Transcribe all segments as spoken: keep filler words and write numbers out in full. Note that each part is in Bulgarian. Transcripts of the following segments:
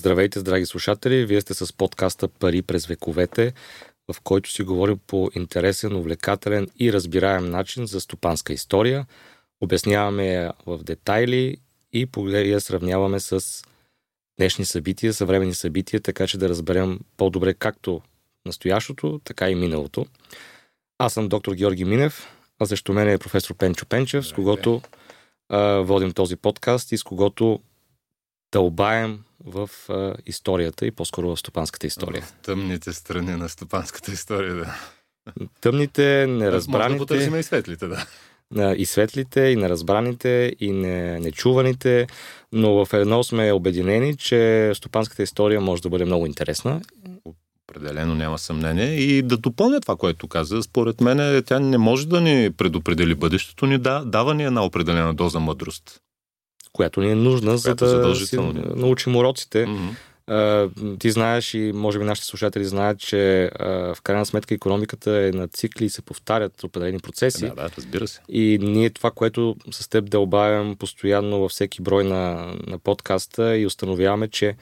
Здравейте, драги слушатели! Вие сте с подкаста Пари през вековете, в който си говорим по интересен, увлекателен и разбираем начин за стопанска история. Обясняваме я в детайли и я сравняваме с днешни събития, съвременни събития, така че да разберем по-добре както настоящото, така и миналото. Аз съм доктор Георги Минев, а срещу мен е професор Пенчо Пенчев, с когото а, водим този подкаст и с когото дълбаем в а, историята и по-скоро в стопанската история. В тъмните страни на стопанската история, да. Тъмните, неразбраните... Може да потърсим и светлите, да. И светлите, и неразбраните, и не, нечуваните, но в едно сме обединени, че стопанската история може да бъде много интересна. Определено, няма съмнение. И да допълня това, което каза, според мен тя не може да ни предопредели бъдещето ни, да, дава ни една определена доза мъдрост. Която ни е нужна, за да си научим уроците. Mm-hmm. Uh, ти знаеш и може би нашите слушатели знаят, че uh, в крайна сметка икономиката е на цикли и се повтарят определени процеси. Да, да, разбира се. И ние това, което с теб дълбавям постоянно във всеки брой на, на подкаста и установяваме, че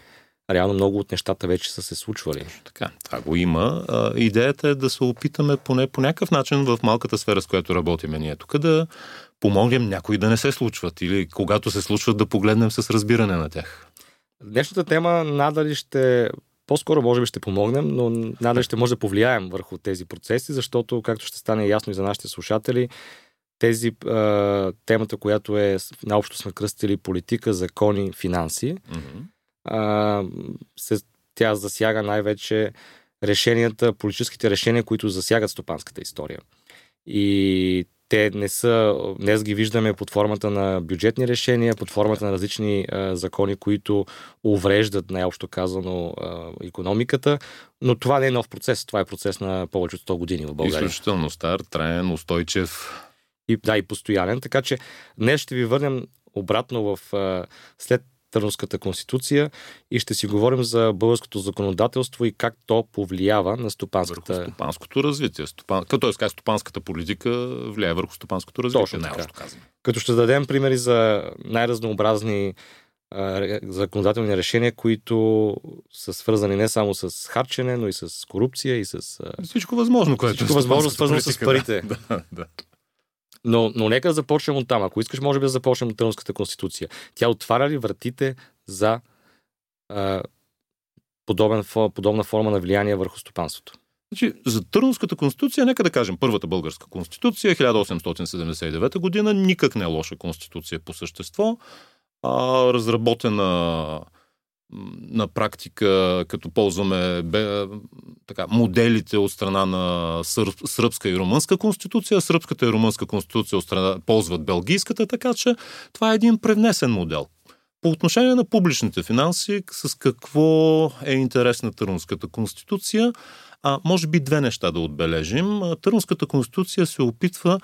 реално много от нещата вече са се случвали. Така, това го има. А, идеята е да се опитаме поне по някакъв начин в малката сфера, с която работиме ние тук, да помогнем някои да не се случват или когато се случват да погледнем с разбиране на тях. Днешната тема надали ще, по-скоро може би ще помогнем, но надали ще може да повлияем върху тези процеси, защото, както ще стане ясно и за нашите слушатели, тези, а, темата, която е наобщо сме кръстили политика, закони, финанси, mm-hmm. а, се, тя засяга най-вече решенията, политическите решения, които засягат стопанската история. И те не са, днес ги виждаме под формата на бюджетни решения, под формата на различни а, закони, които увреждат, най-общо казано, а, икономиката, но това не е нов процес, това е процес на повече от сто години в България. Изключително стар, траен, устойчив. И, да, и постоянен, така че днес ще ви върнем обратно в а, след Търновската конституция и ще си говорим за българското законодателство и как то повлиява на стопанската... Върху стопанското развитие. Стопан... Т.е. как стопанската политика влияе върху стопанското развитие. Точно така. Най-общо казвам. Като ще дадем примери за най-разнообразни а, законодателни решения, които са свързани не само с харчене, но и с корупция и с... А... Всичко възможно, което Всичко е възможно свързано с парите. Да, да, да. Но, но нека да започнем от там. Ако искаш, може би да започнем от Търновската конституция. Тя отваря ли вратите за а, подобен, подобна форма на влияние върху стопанството? Значи, за Търновската конституция, нека да кажем, първата българска конституция, хиляда осемстотин седемдесет и девета година, никак не е лоша конституция по същество, а разработена... на практика, като ползваме бе, така, моделите от страна на сърб, сръбска и румънска конституция. Сръбската и румънска конституция от страна, ползват белгийската, така че това е един превнесен модел. По отношение на публичните финанси, с какво е интерес на Търновската конституция? А, може би две неща да отбележим. Търновската конституция се опитва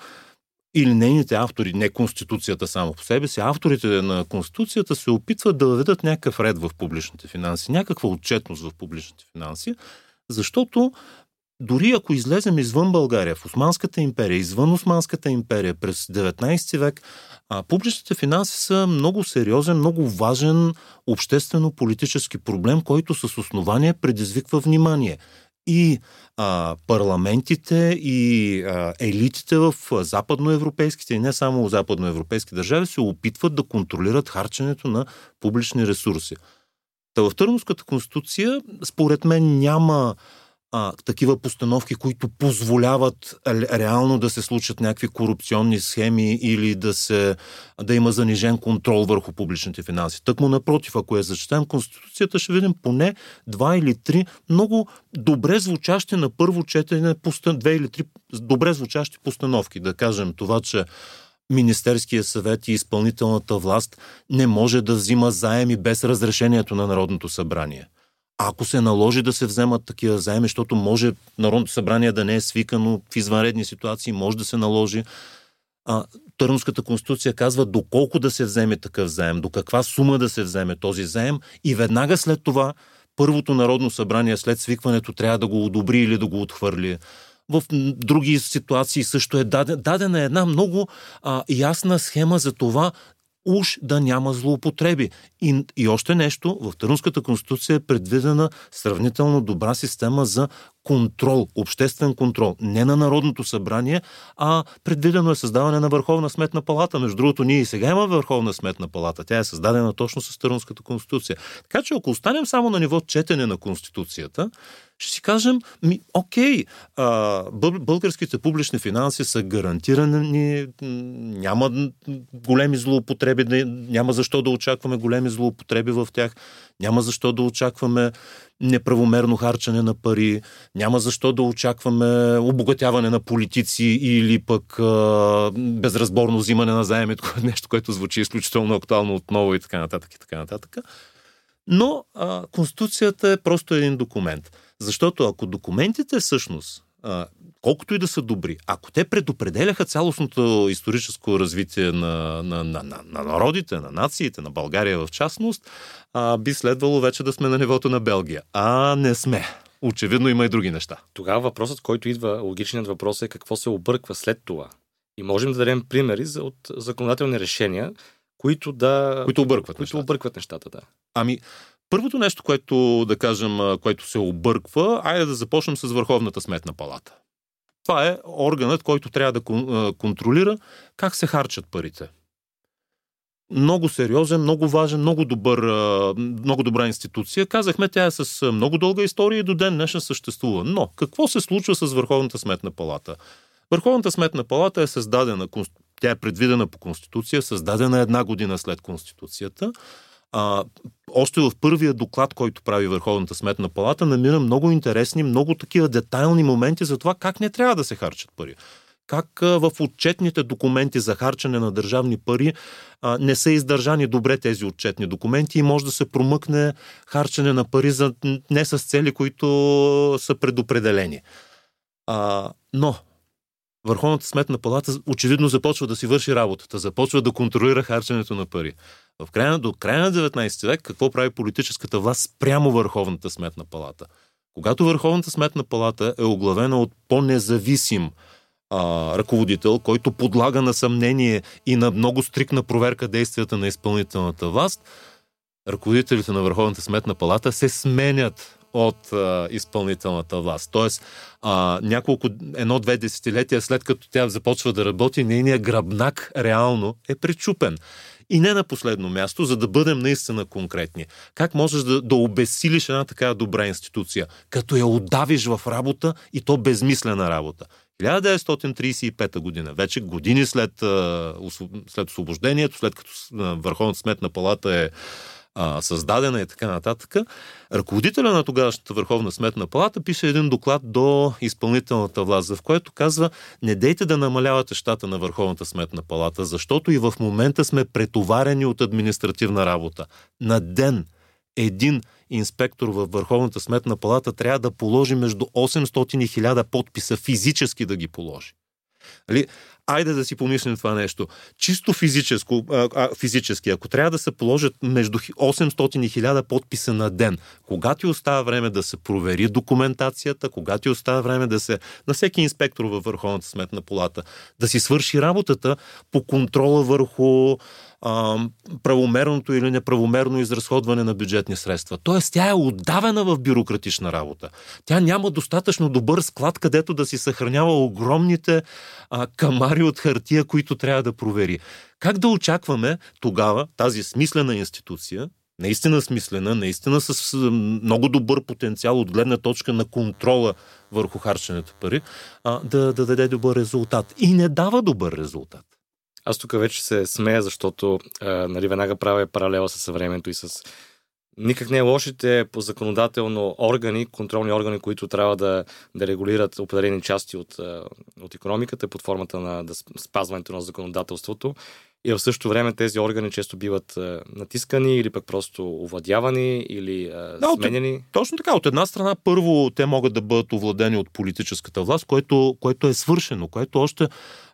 или нейните автори, не Конституцията само по себе си, авторите на Конституцията се опитват да въведат някакъв ред в публичните финанси, някаква отчетност в публичните финанси, защото дори ако излезем извън България, в Османската империя, извън Османската империя през деветнайсети век, публичните финанси са много сериозен, много важен обществено-политически проблем, който с основание предизвиква внимание. И а, парламентите и а, елитите в западноевропейските и не само западноевропейски държави се опитват да контролират харченето на публични ресурси. Та в Търновската конституция според мен няма а, такива постановки, които позволяват реално да се случат някакви корупционни схеми или да, се, да има занижен контрол върху публичните финанси. Тъкмо напротив, ако я зачетем Конституцията, ще видим поне два или три много добре звучащи на първо четене, две или три добре звучащи постановки. Да кажем това, че Министерския съвет и изпълнителната власт не може да взима заеми без разрешението на Народното събрание. Ако се наложи да се вземат такива заеми, защото може Народното събрание да не е свикано в извънредни ситуации, може да се наложи. А, Търновската конституция казва доколко да се вземе такъв заем, до каква сума да се вземе този заем и веднага след това първото Народно събрание след свикването трябва да го одобри или да го отхвърли. В други ситуации също е дадена една много а, ясна схема за това уж да няма злоупотреби. И, и още нещо, в Търновската конституция е предвидена сравнително добра система за контрол, обществен контрол. Не на Народното събрание, а предвидено е създаване на Върховна сметна палата. Между другото, ние и сега имаме Върховна сметна палата. Тя е създадена точно с Търновската конституция. Така че ако останем само на ниво четене на конституцията, ще си кажем, ми, окей, а, българските публични финанси са гарантирани, няма големи злоупотреби, няма защо да очакваме големи злоупотреби в тях, няма защо да очакваме неправомерно харчане на пари, няма защо да очакваме обогатяване на политици или пък а, безразборно взимане на заеми, нещо, което звучи изключително актуално отново и така нататък и така нататък. Но а, Конституцията е просто един документ. Защото ако документите всъщност, а, колкото и да са добри, ако те предопределяха цялостното историческо развитие на, на, на, на народите, на нациите, на България в частност, а, би следвало вече да сме на нивото на Белгия. А не сме. Очевидно има и други неща. Тогава въпросът, който идва, логичният въпрос е какво се обърква след това. И можем да дадем примери за, от законодателни решения, които да... Които объркват които нещата. Объркват нещата, да. Ами, първото нещо, което, да кажем, което се обърква, айде да започнем с Върховната сметна палата. Това е органът, който трябва да контролира как се харчат парите. Много сериозен, много важен, много добър, много добра институция. Казахме, тя е с много дълга история и до ден днешен съществува. Но какво се случва с Върховната сметна палата? Върховната сметна палата е създадена, тя е предвидена по Конституция, създадена една година след Конституцията. А, още в първия доклад, който прави Върховната сметна палата, намира много интересни, много такива детайлни моменти за това как не трябва да се харчат пари. Как а, в отчетните документи за харчане на държавни пари а, не са издържани добре тези отчетни документи и може да се промъкне харчане на пари за, не с цели, които са предопределени. А, но Върховната сметна палата очевидно започва да си върши работата, започва да контролира харченето на пари. В края, до края на деветнайсети век какво прави политическата власт спрямо Върховната сметна палата? Когато Върховната сметна палата е оглавена от по-независим а, ръководител, който подлага на съмнение и на много стрикна проверка действията на изпълнителната власт, ръководителите на Върховната сметна палата се сменят от а, изпълнителната власт. Тоест, а, няколко, едно-две десетилетия след като тя започва да работи, нейният гръбнак реално е пречупен. И не на последно място, за да бъдем наистина конкретни. Как можеш да, да обесилиш една такава добра институция, като я удавиш в работа и то безмислена работа? хиляда деветстотин трийсет и пета година, вече години след, след освобождението, след като Върховната сметна палата е а, създадена и така нататък, ръководителя на тогавашната Върховна сметна палата пише един доклад до изпълнителната власт, в което казва: не дейте да намалявате щата на Върховната сметна палата, защото и в момента сме претоварени от административна работа. На ден един инспектор във Върховната сметна палата трябва да положи между осемстотин и хиляда подписа, физически да ги положи. Али, айде да си помислим това нещо. Чисто физическо, а, физически, ако трябва да се положат между осемстотин и хиляда подписа на ден, кога ти остава време да се провери документацията, кога ти остава време да се... на всеки инспектор във Върховната сметна палата да си свърши работата по контрола върху а, правомерното или неправомерно изразходване на бюджетни средства. Тоест, тя е отдавена в бюрократична работа. Тя няма достатъчно добър склад, където да си съхранява огромните а, камари от хартия, които трябва да провери. Как да очакваме тогава тази смислена институция, наистина смислена, наистина с много добър потенциал от гледна точка на контрола върху харченето пари, да, да даде добър резултат? И не дава добър резултат. Аз тук вече се смея, защото е, нали, веднага правя паралела с съвремето и с никак не е лошите по законодателно органи, контролни органи, които трябва да, да регулират определени части от, от икономиката под формата на да спазването на законодателството. И в същото време тези органи често биват натискани или пък просто овладявани или да, сменени. От, точно така. От една страна, първо, те могат да бъдат овладени от политическата власт, което, което е свършено, което още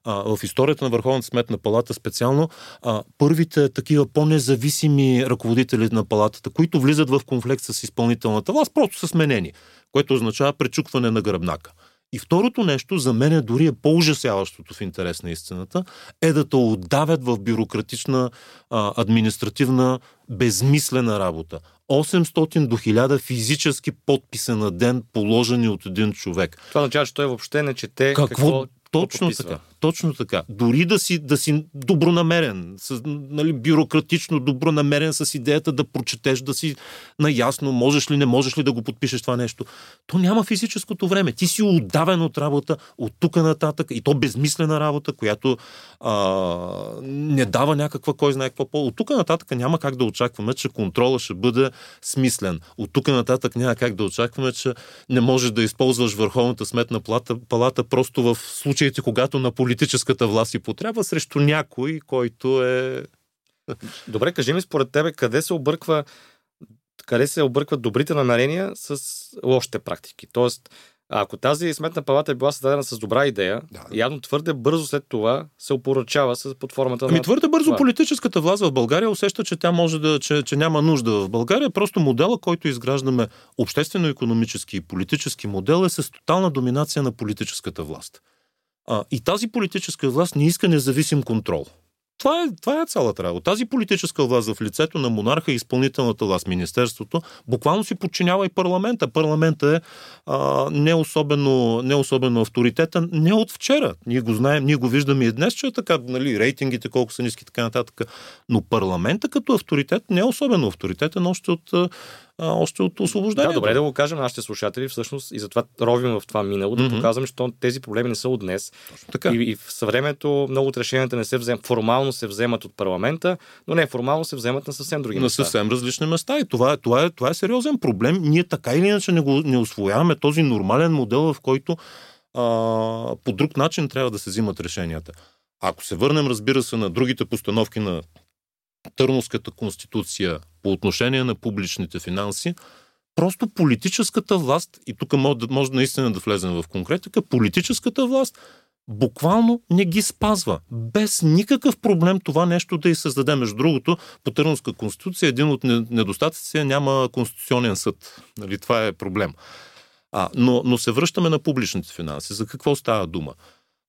а, в историята на Върховната сметна палата специално, а, първите такива по-независими ръководители на палатата, които влизат в конфликт с изпълнителната власт, просто са сменени, което означава пречукване на гръбнака. И второто нещо, за мен е дори е по-ужасяващото в интерес на истината, е да те отдавят в бюрократична, а, административна, безмислена работа. осемстотин до хиляда физически подписа на ден, положени от един човек. Това означава, че той въобще не чете какво... какво... Точно така, точно така. Дори да си, да си добронамерен, с, нали, бюрократично добронамерен с идеята да прочетеш, да си наясно, можеш ли, не можеш ли да го подпишеш това нещо. То няма физическото време. Ти си отдавен от работа, от тук нататък, и то безмислена работа, която а, не дава някаква, кой знае какво по. От тук нататък няма как да очакваме, че контрола ще бъде смислен. От тук нататък няма как да очакваме, че не можеш да използваш Върховната сметна палата просто в случай, когато на политическата власт и потреба срещу някой, който е... Добре, кажи ми според тебе, къде се обърква, къде се объркват добрите намерения с лошите практики? Тоест, ако тази сметна палата е била създадена с добра идея, да, явно твърде бързо след това се опоръчава с под формата на... Ами твърде бързо това. Политическата власт в България усеща, че тя може да, че, че няма нужда. В България просто модела, който изграждаме, обществено-икономически и политически модел, е с тотална доминация на политическата власт. А, и тази политическа власт не иска независим контрол. Това е, това е цялата работа. Тази политическа власт в лицето на монарха и изпълнителната власт, министерството, буквално си подчинява и парламента. Парламента е а, не, особено, не особено авторитетен, не от вчера. Ние го знаем, ние го виждаме и днес, че е така, нали, рейтингите колко са ниски, така нататък. Но парламента като авторитет не е особено авторитетен още от... още от освобождението. Да, добре да го кажем нашите слушатели, всъщност, и затова ровим в това минало, да mm-hmm. показваме, че тези проблеми не са от днес. Така. И, и в съвремето много от решенията не се вземат, формално се вземат от парламента, но не формално се вземат на съвсем други на места. На съвсем различни места, и това е, това е, това е сериозен проблем. Ние така или иначе не, го, не усвояваме този нормален модел, в който а, по друг начин трябва да се взимат решенията. Ако се върнем, разбира се, на другите постановки на Търновската конституция по отношение на публичните финанси, просто политическата власт, и тук може, може наистина да влезем в конкретика, политическата власт буквално не ги спазва. Без никакъв проблем това нещо да и създаде. Между другото, по Търновска конституция един от недостатъците няма конституционен съд. Нали, това е проблем. А, но, но се връщаме на публичните финанси. За какво става дума?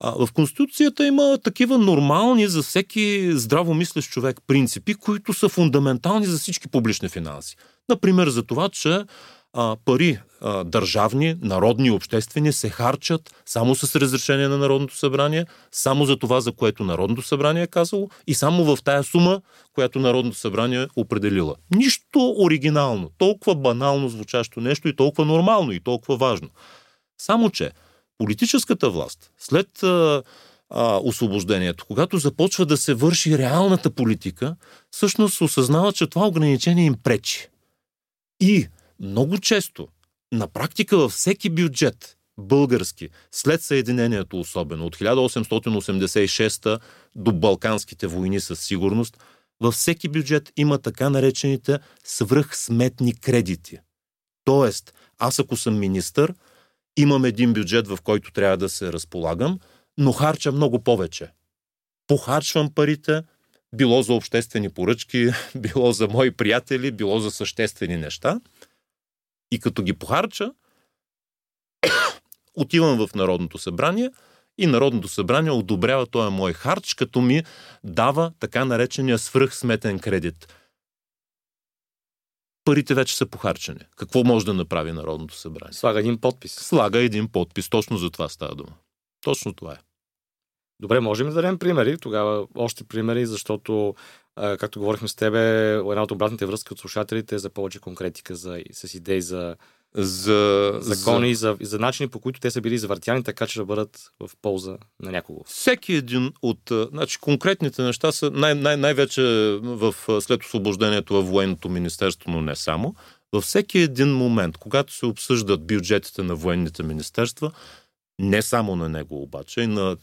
В Конституцията има такива нормални за всеки здравомислещ човек принципи, които са фундаментални за всички публични финанси. Например, за това, че а, пари а, държавни, народни и обществени се харчат само с разрешение на Народното събрание, само за това, за което Народното събрание е казало, и само в тая сума, която Народното събрание е определила. Нищо оригинално, толкова банално звучащо нещо и толкова нормално и толкова важно. Само че политическата власт, след а, а, освобождението, когато започва да се върши реалната политика, всъщност осъзнава, че това ограничение им пречи. И много често, на практика във всеки бюджет, български, след Съединението особено, от хиляда осемстотин осемдесет и шеста до Балканските войни със сигурност, във всеки бюджет има така наречените свръхсметни кредити. Тоест, аз ако съм министър, имам един бюджет, в който трябва да се разполагам, но харча много повече. Похарчвам парите, било за обществени поръчки, било за мои приятели, било за съществени неща. И като ги похарча, отивам в Народното събрание и Народното събрание одобрява този мой харч, като ми дава така наречения свръхсметен кредит. Парите вече са похарчени. Какво може да направи Народното събрание? Слага един подпис. Слага един подпис. Точно за това става дума. Точно това е. Добре, можем да дадем примери. Тогава още примери, защото, както говорихме с тебе, една от обратните връзки от слушателите е за повече конкретика, за, с идеи за, за закони, за... За, за начини, по които те са били завъртяни, така че да бъдат в полза на някого. Всеки един от... Значи, конкретните неща са най- най- най-вече в, след освобождението във Военното министерство, но не само. Във всеки един момент, когато се обсъждат бюджетите на военните министерства, не само на него обаче, и на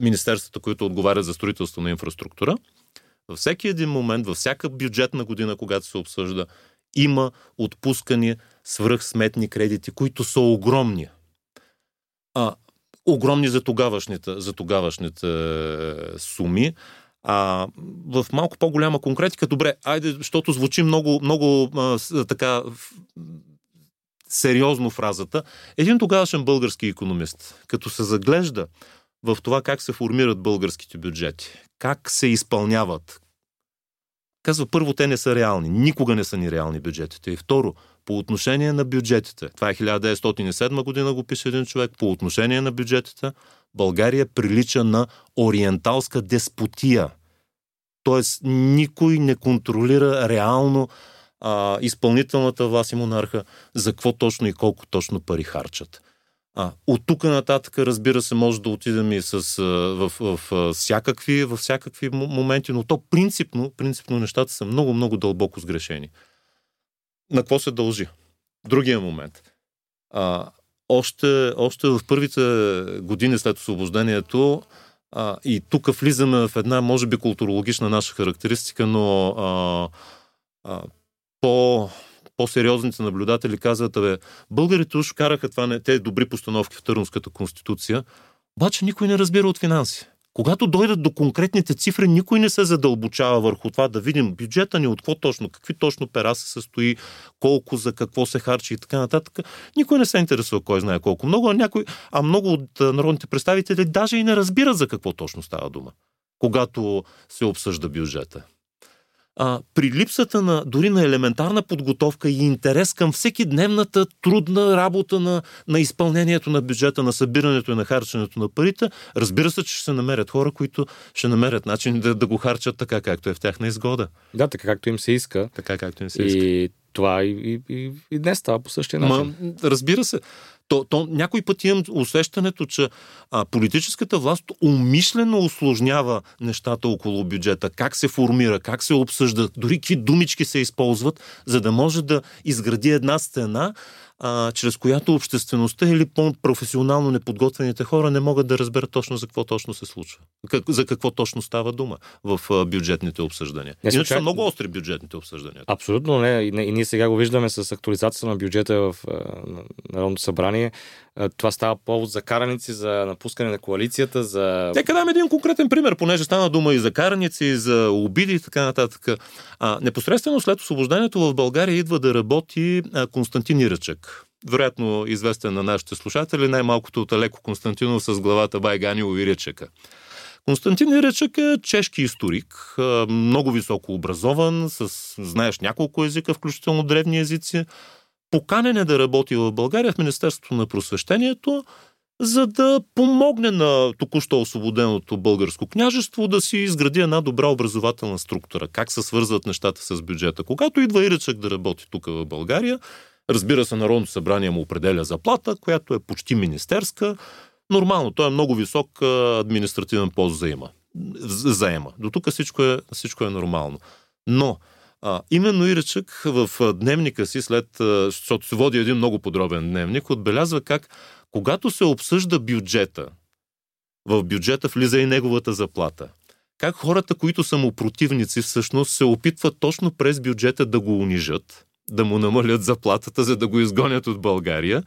министерствата, които отговарят за строителство на инфраструктура, във всеки един момент, във всяка бюджетна година, когато се обсъжда, има отпускани свръхсметни кредити, които са огромни. А, огромни за тогавашните, за тогавашните суми. А, в малко по-голяма конкретика, добре, айде, защото звучи много, много а, така сериозно фразата. Един тогавашен български икономист, като се заглежда в това как се формират българските бюджети, как се изпълняват, казва, първо, те не са реални. Никога не са ни реални бюджетите. И второ, по отношение на бюджетите, това е хиляда деветстотин и седма година, го пише един човек, по отношение на бюджетите, България прилича на ориенталска деспотия. Тоест, никой не контролира реално а, изпълнителната власт и монарха за какво точно и колко точно пари харчат. А, от тук нататък, разбира се, може да отидем и с, а, в, в, в, всякакви, в всякакви моменти, но то принципно, принципно нещата са много-много дълбоко сгрешени. На какво се дължи? Другия момент. А, още, още в първите години след освобождението, а, и тук влизаме в една, може би, културологична наша характеристика, но а, а, по... по-сериозните наблюдатели казват, бе, българите уж караха това, не, те добри постановки в Търновската конституция, обаче никой не разбира от финанси. Когато дойдат до конкретните цифри, никой не се задълбочава върху това да видим бюджета ни, от какво точно, какви точно пера се състои, колко, за какво се харчи и така нататък. Никой не се интересува кой знае колко много, а, някой, а много от народните представители даже и не разбират за какво точно става дума, когато се обсъжда бюджета. А, при липсата на дори на елементарна подготовка и интерес към всеки дневната трудна работа на, на изпълнението на бюджета, на събирането и на харченето на парите, разбира се, че ще се намерят хора, които ще намерят начин да, да го харчат така, както е в тяхна изгода. Да, така както им се иска. Така както им се иска. И това и, и, и днес става по същия начин. Ма, разбира се. То, то, някой път имам усещането, че а, политическата власт умишлено усложнява нещата около бюджета, как се формира, как се обсъжда, дори какви думички се използват, за да може да изгради една стена, а, чрез която обществеността или по-професионално неподготвените хора не могат да разберат точно за какво точно се случва, как, за какво точно става дума в а, бюджетните обсъждания. Не, Иначе чак... са много остри бюджетните обсъждания. Абсолютно не. И, и ние сега го виждаме с актуализацията на бюджета в а, Народното събрание. Това става повод за караници, за напускане на коалицията, за... Нека дам един конкретен пример, понеже стана дума и за караници, и за обиди и така нататък. А, непосредствено след освобождението в България идва да работи а, Константин Иречек. Вероятно известен на нашите слушатели, най-малкото от Алеко Константинов с главата Байганило Иречека. Константин Иречек е чешки историк, а, много високо образован, с, знаеш, няколко езика, включително древни езици. Поканен е да работи в България в Министерството на просвещението, за да помогне на току-що освободеното българско княжество да си изгради една добра образователна структура. Как се свързват нещата с бюджета? Когато идва Иречек да работи тук в България, разбира се, Народното събрание му определя заплата, която е почти министерска. Нормално, той е много висок административен пост заема. заема. До тук всичко е, всичко е нормално. Но А, именно Иречек в дневника си, след, защото се води един много подробен дневник, отбелязва как, когато се обсъжда бюджета, в бюджета влиза и неговата заплата. Как хората, които са му противници, всъщност се опитват точно през бюджета да го унижат, да му намалят заплатата, за да го изгонят от България.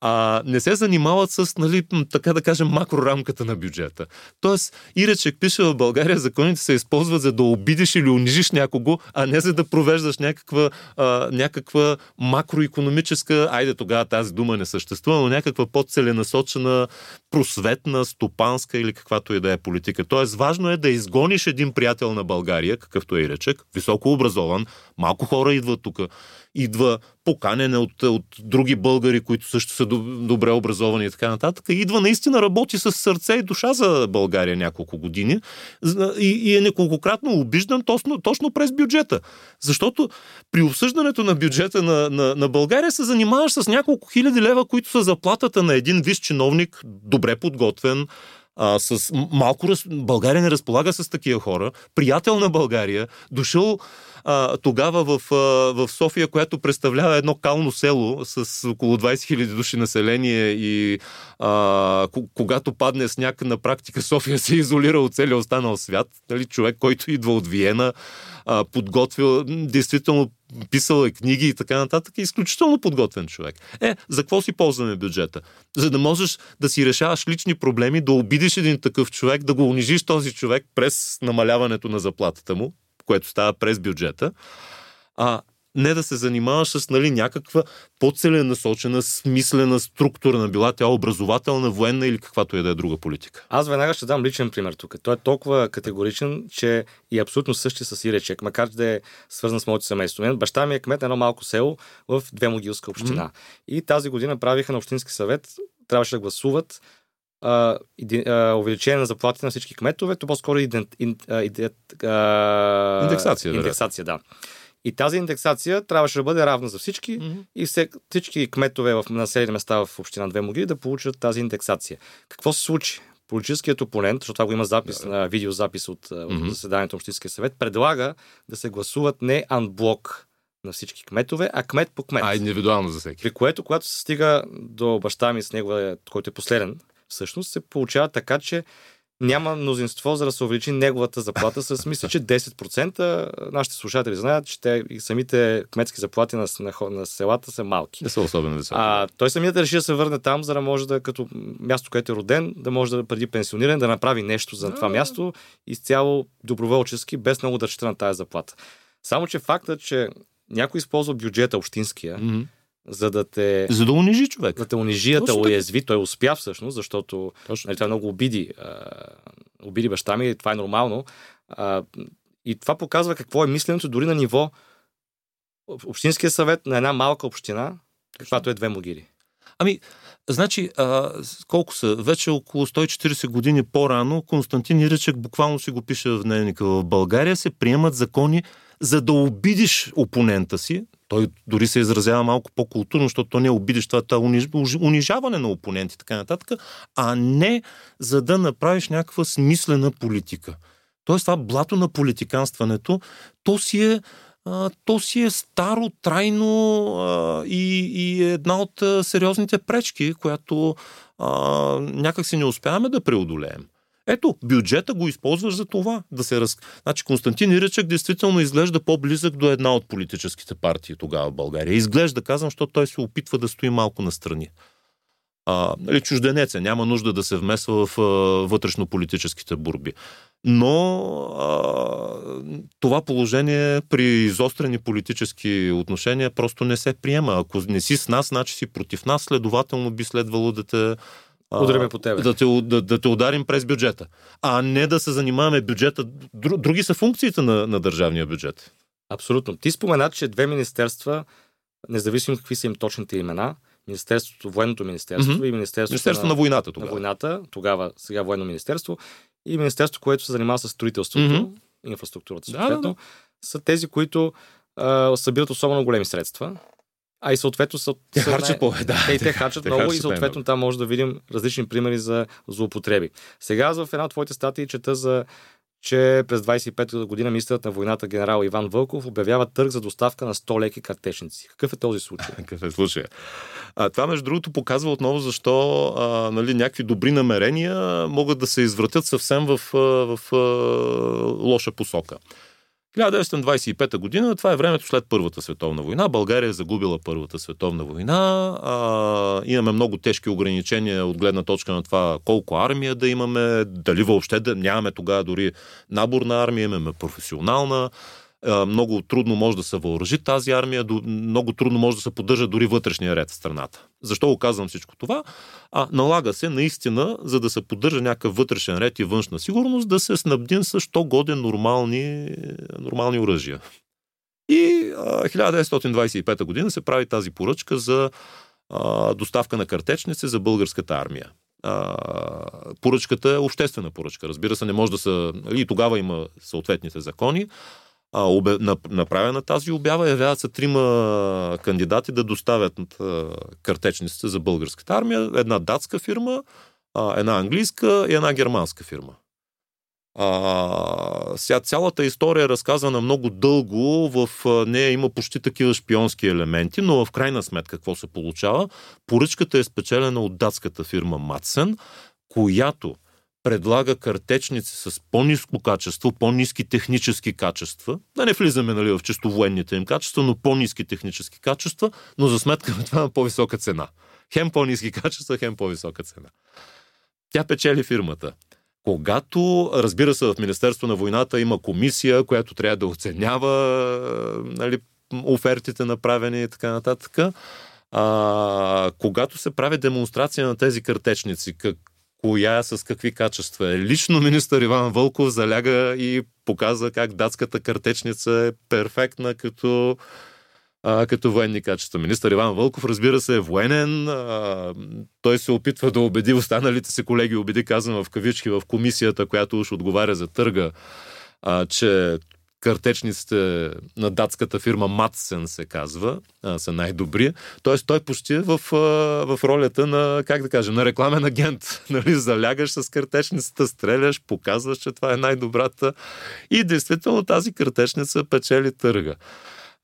А не се занимават с, нали, така да кажем, макрорамката на бюджета. Тоест, Иречек пише в България, законите се използват за да обидиш или унижиш някого, а не за да провеждаш някаква, а, някаква макроекономическа, айде тогава тази дума не съществува, но някаква по-целенасочена, просветна, стопанска или каквато и да е политика. Тоест, важно е да изгониш един приятел на България, какъвто е Иречек, високо образован, малко хора идват тук, идва поканен от, от други българи, които също са добре образовани и така нататък. Идва наистина, работи с сърце и душа за България няколко години и, и е неколкократно обиждан точно, точно през бюджета. Защото при обсъждането на бюджета на, на, на България се занимаваш с няколко хиляди лева, които са заплатата на един висш чиновник, добре подготвен, А, с малко раз... България не разполага с такива хора. Приятел на България, дошъл а, тогава в, а, в София, която представлява едно кално село с около двайсет хиляди души население и а, когато падне сняг, на практика София се изолира от целия останал свят. Нали, човек, който идва от Виена, а, подготвил, действително писал е книги и така нататък, е изключително подготвен човек. Е, за какво си ползваме бюджета? За да можеш да си решаваш лични проблеми, да обидиш един такъв човек, да го унижиш този човек през намаляването на заплатата му, което става през бюджета, а, не да се занимаваш с, нали, някаква по-целенасочена, смислена, структурна, била тя образователна, военна или каквато и да е друга политика. Аз веднага ще дам личен пример тук. Той е толкова категоричен, че и абсолютно същи с Иречек, макар да е свързан с моето семейство. Баща ми е кмет на едно малко село в Двемогилска община. Mm-hmm. И тази година правиха на общински съвет, трябваше да гласуват а, иди, а, увеличение на заплатите на всички кметове, то по-скоро идент, ин, а, идент, а, индексация. индексация да. да. И тази индексация трябваше да бъде равна за всички, mm-hmm. и все, всички кметове в населени места в община Две могили да получат тази индексация. Какво се случи? Политическият опонент, защото това го има запис, yeah. а, видеозапис от, mm-hmm. от заседанието на Общинския съвет, предлага да се гласуват не анблок на всички кметове, а кмет по кмет. А, индивидуално за всеки. При което, когато се стига до баща ми с него, който е последен, всъщност се получава така, че няма мнозинство за да се увеличи неговата заплата с, мисля, че десет процента. Нашите слушатели знаят, че те и самите кметски заплати на, на, на селата са малки. Не са особено високи. А, той самият реши да се върне там, за да може да, като място, където е роден, да може да преди пенсиониране, да направи нещо за това място изцяло доброволчески, без много държата на тази заплата. Само, че фактът, че някой използва бюджета общинския, mm-hmm. за да те... За да унижи човек. За да те унижи, да те уязви. Той успя всъщност, защото нали, той много обиди, а, обиди баща ми, това е нормално. А, и това показва какво е мисленето дори на ниво Общинския съвет на една малка община, каквато е Две могили. Ами, значи, а, колко са? Вече около сто и четиридесет години по-рано Константин Иречек, буквално си го пише в дневника в България, се приемат закони, за да обидиш опонента си. Той дори се изразява малко по-културно, защото то не е обидиш, това е унижаване на опоненти и така нататък, а не за да направиш някаква смислена политика. Тоест това блато на политиканстването, то си е, то си е старо, трайно и, и една от сериозните пречки, която някак си не успяваме да преодолеем. Ето, бюджета го използваш за това. Да се раз... Значи Константин Иречек действително изглежда по-близък до една от политическите партии тогава в България. Изглежда, казвам, защото той се опитва да стои малко настрани. А, нали, чужденец е, няма нужда да се вмесва в а, вътрешнополитическите борби. Но а, това положение при изострени политически отношения просто не се приема. Ако не си с нас, значи си против нас, следователно би следвало да те... Ударим по тебе. Да те, да, да те ударим през бюджета. А не да се занимаваме бюджета. Други са функциите на, на държавния бюджет. Абсолютно. Ти спомена, че две министерства, независимо какви са им точните имена, Министерството, Военното министерство, mm-hmm. и Министерството, министерство на, на войната тогава. На войната, тогава, сега Военно министерство, и Министерство, което се занимава с строителството, mm-hmm. инфраструктурата, съответно, да, да, да. Са тези, които а, събират особено големи средства. А и съответно са, те харчат, най... да, те, те харчат те, много харчат и съответно там може да видим различни примери за злоупотреби. Сега аз в една от твоите статии чета, за, че през двайсет и пета година министърът на войната генерал Иван Вълков обявява търг за доставка на сто леки картечници. Какъв е този случай? Какъв е случай? А, това между другото показва отново защо а, нали, някакви добри намерения могат да се извратят съвсем в, в, в лоша посока. хиляда деветстотин двайсет и пета година, това е времето след Първата световна война. България е загубила Първата световна война. А, имаме много тежки ограничения от гледна точка на това колко армия да имаме, дали въобще да нямаме тогава дори наборна армия, имаме професионална. А, много трудно може да се въоръжи тази армия, много трудно може да се поддържа дори вътрешния ред в страната. Защо го казвам всичко това? А, налага се наистина, за да се поддържа някакъв вътрешен ред и външна сигурност, да се снабдим с що годе нормални, нормални оръжия. И а, хиляда деветстотин двайсет и пета година се прави тази поръчка за а, доставка на картечници за българската армия. А, поръчката е обществена поръчка. Разбира се, не може да се... И тогава има съответните закони. А, обе, направена тази обява, явяват се трима кандидати да доставят а, картечниците за българската армия. Една датска фирма, а, една английска и една германска фирма. А, сега цялата история е разказана много дълго, в нея има почти такива шпионски елементи, но в крайна сметка какво се получава? Поръчката е спечелена от датската фирма Мадсен, която предлага картечници с по-ниско качество, по-ниски технически качества. Да не влизаме, нали, в чисто военните им качества, но по-ниски технически качества, но за сметка на това на по-висока цена. Хем по-ниски качества, хем по-висока цена. Тя печели фирмата. Когато, разбира се, в Министерство на войната има комисия, която трябва да оценява, нали, офертите направени и така нататък. А, когато се прави демонстрация на тези картечници, как, коя с какви качества е, лично министър Иван Вълков заляга и показа как датската картечница е перфектна като, а, като военни качества. Министър Иван Вълков, разбира се, е военен. А, той се опитва да убеди останалите си колеги, убеди, казвам в кавички, в комисията, която уж отговаря за търга, а, че картечниците на датската фирма Мадсен се казва, а, са най-добри. Тоест той почти е в, в ролята на, как да кажем, на рекламен агент. Нали, залягаш с картечницата, стреляш, показваш, че това е най-добрата и действително тази картечница печели търга.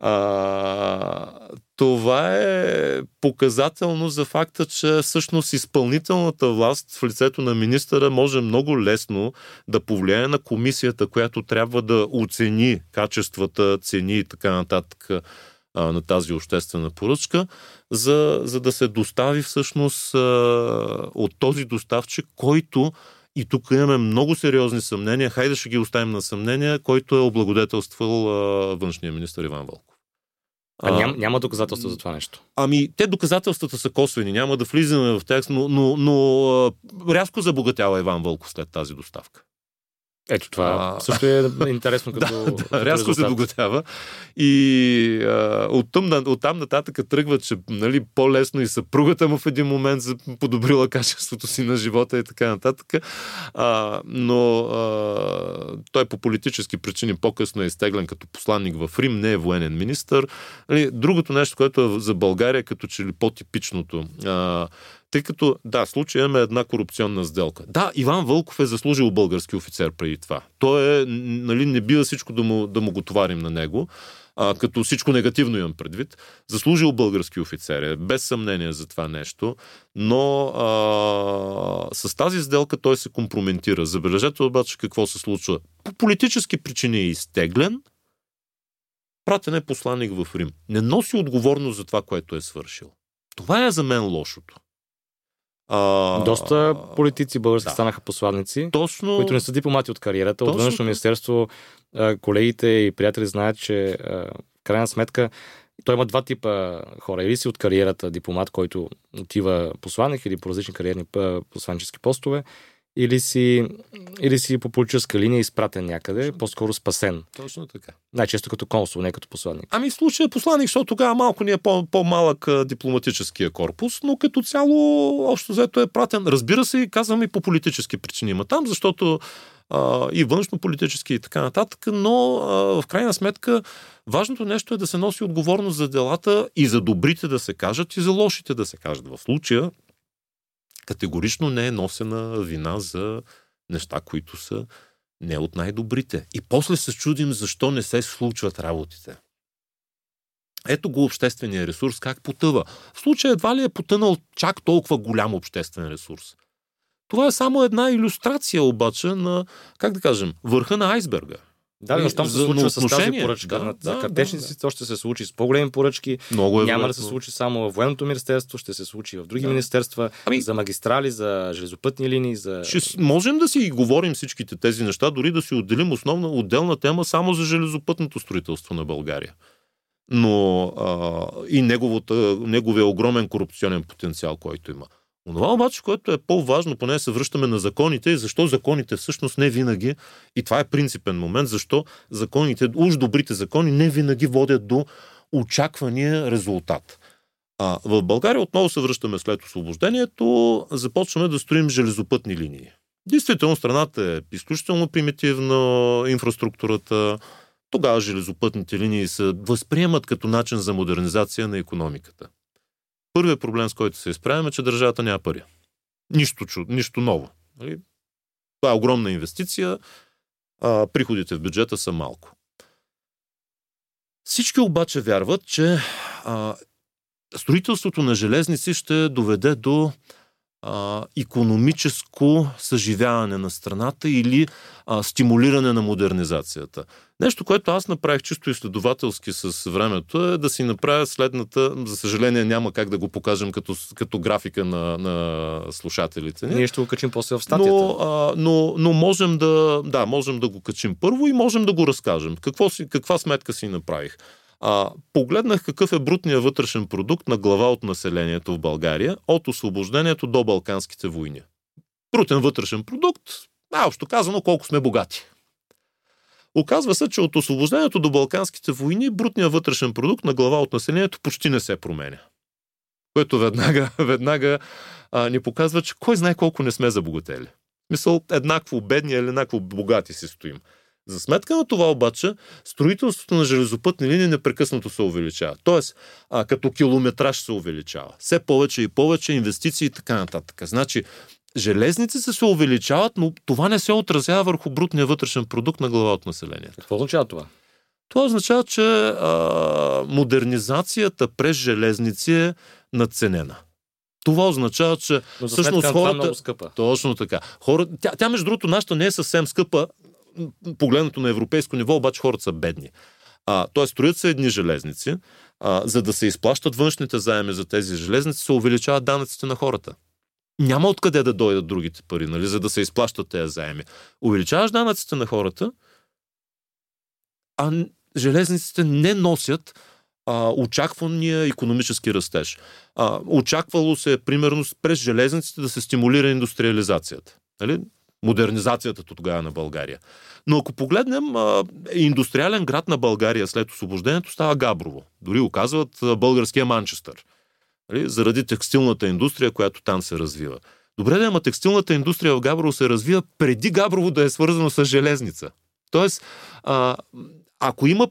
А, това е показателно за факта, че всъщност изпълнителната власт в лицето на министъра може много лесно да повлияе на комисията, която трябва да оцени качествата, цени и така нататък а, на тази обществена поръчка, за, за да се достави всъщност а, от този доставчик, който, и тук имаме много сериозни съмнения, хайде ще ги оставим на съмнения, който е облагодетелствал а, външния министър Иван Вълков. А, а, няма, няма доказателства за това нещо. Ами, те доказателствата са косвени, няма да влизаме в тях, но, но, но рязко забогатява Иван Вълков след тази доставка. Ето това а... също е интересно. Като, да, да, като рязко резултат. Забогатява. И а, оттам, оттам нататък тръгва, че нали, по-лесно и съпругата му в един момент подобрила качеството си на живота и така нататък. А, но а, той по политически причини по-късно е изтеглен като посланник в Рим, не е военен министър. Нали, другото нещо, което е за България, като че ли по-типичното. А, Тъй като, да, случай имаме една корупционна сделка. Да, Иван Вълков е заслужил български офицер преди това. Той е, нали, не бива всичко да му, да му го товарим на него, а, като всичко негативно имам предвид. Заслужил български офицер е, без съмнение за това нещо, но а, с тази сделка той се компрометира. Забележете обаче какво се случва. По политически причини е изтеглен, пратен е посланик в Рим. Не носи отговорност за това, което е свършил. Това е за мен лошото. А... Доста политици български да. станаха посланици, точно... които не са дипломати от кариерата. Точно... От външно министерство колегите и приятели знаят, че в крайна сметка той има два типа хора. Или си от кариерата дипломат, който отива посланик или по различни кариерни посланически постове, или си, или си по политическа линия изпратен някъде, по-скоро спасен. Точно така. Най-често като консул, не като посланик. Ами в случая посланик, защото тогава малко ни е по-малък дипломатическия корпус, но като цяло общо взето е пратен. Разбира се, казвам и по политически причини има там, защото а, и външно-политически и така нататък, но а, в крайна сметка важното нещо е да се носи отговорност за делата и за добрите да се кажат и за лошите да се кажат. В случая категорично не е носена вина за неща, които са не от най-добрите. И после се чудим защо не се случват работите. Ето го обществения ресурс, как потъва. В случая едва ли е потънал чак толкова голям обществен ресурс. Това е само една илюстрация обаче на, как да кажем, върха на айсберга. Да, но щом се случва с тази поръчка да, на да, картечници, да, то ще се случи с по-големи поръчки. Много е Няма вероятно. Да се случи само в военното министерство, ще се случи в други да. министерства, ами... за магистрали, за железопътни линии. За... Ще можем да си и говорим всичките тези неща, дори да си отделим основна отделна тема само за железопътното строителство на България. Но а, и неговата, неговия огромен корупционен потенциал, който има. Но това обаче, което е по-важно, поне се връщаме на законите и защо законите всъщност не винаги, и това е принципен момент, защо законите, уж добрите закони, не винаги водят до очаквания резултат. А в България отново се връщаме след освобождението, започваме да строим железопътни линии. Действително страната е изключително примитивна, инфраструктурата, тогава железопътните линии се възприемат като начин за модернизация на икономиката. Първият проблем, с който се изправим, е, че държавата няма пари. Нищо, нищо ново. Това е огромна инвестиция, а приходите в бюджета са малко. Всички обаче вярват, че а, строителството на железници ще доведе до а, икономическо съживяване на страната или а, стимулиране на модернизацията. Нещо, което аз направих чисто изследователски с времето, е да си направя следната, за съжаление няма как да го покажем като, като графика на, на слушателите. Ние ще го качим после в статията. Но, а, но, но можем, да, да, можем да го качим първо и можем да го разкажем. Какво си, каква сметка си направих? А, погледнах какъв е брутният вътрешен продукт на глава от населението в България от освобождението до Балканските войни. Брутен вътрешен продукт, най-общо казано, колко сме богати. Оказва се, че от освобождението до Балканските войни брутният вътрешен продукт на глава от населението почти не се променя. Което веднага, веднага а, ни показва, че кой знае колко не сме забогатели. В смисъл, еднакво бедни или еднакво богати си стоим. За сметка на това обаче, строителството на железопътни линии непрекъснато се увеличава. Тоест, а, като километраж се увеличава. Все повече и повече инвестиции и така нататък. Значи, железниците се увеличават, но това не се отразява върху брутния вътрешен продукт на глава от населението. Какво означава това? Това означава, че а, модернизацията през железници е надценена. Това означава, че всъщност хората... Точно така. Хора... Тя, тя, между другото, нашата не е съвсем скъпа, погледнато на европейско ниво, обаче хората са бедни. А, т.е. строят се едни железници, а, за да се изплащат външните заеми за тези железници, се увеличават данъците на хората. Няма откъде да дойдат другите пари, нали, за да се изплащат тези заеми. Увеличаваш данъците на хората, а железниците не носят а, очаквания икономически растеж. А, очаквало се, примерно, през железниците да се стимулира индустриализацията. Нали? Модернизацията тогава на България. Но ако погледнем, а, индустриален град на България след освобождението става Габрово. Дори го казват а, българския Манчестър. Нали? Заради текстилната индустрия, която там се развива. Добре, да, ама текстилната индустрия в Габрово се развива преди Габрово да е свързано с железница. Тоест, а, ако има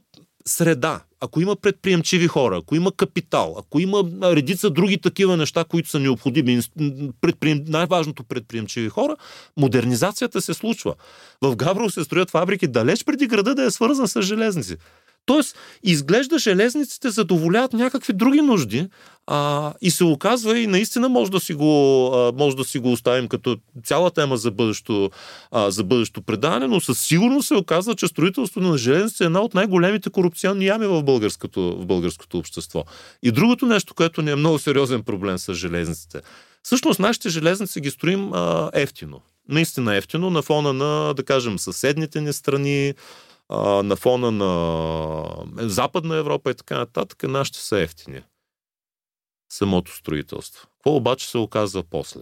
среда, ако има предприемчиви хора, ако има капитал, ако има редица други такива неща, които са необходими, предприем... най-важното предприемчиви хора, модернизацията се случва. В Габрово се строят фабрики далеч преди града да е свързан с железници. Тоест, изглежда железниците задоволяват някакви други нужди а, и се оказва и наистина може да си го, а, може да си го оставим като цяла тема за бъдещо, а, за бъдещо предаване, но със сигурност се оказва, че строителството на железници е една от най-големите корупционни ями в българското, в българското общество. И другото нещо, което ни е много сериозен проблем с железниците. Всъщност, нашите железници ги строим а, ефтино. Наистина ефтино, на фона на, да кажем, съседните ни страни, на фона на Западна Европа и така нататък, нашите са ефтини. Самото строителство. Какво обаче се оказва после?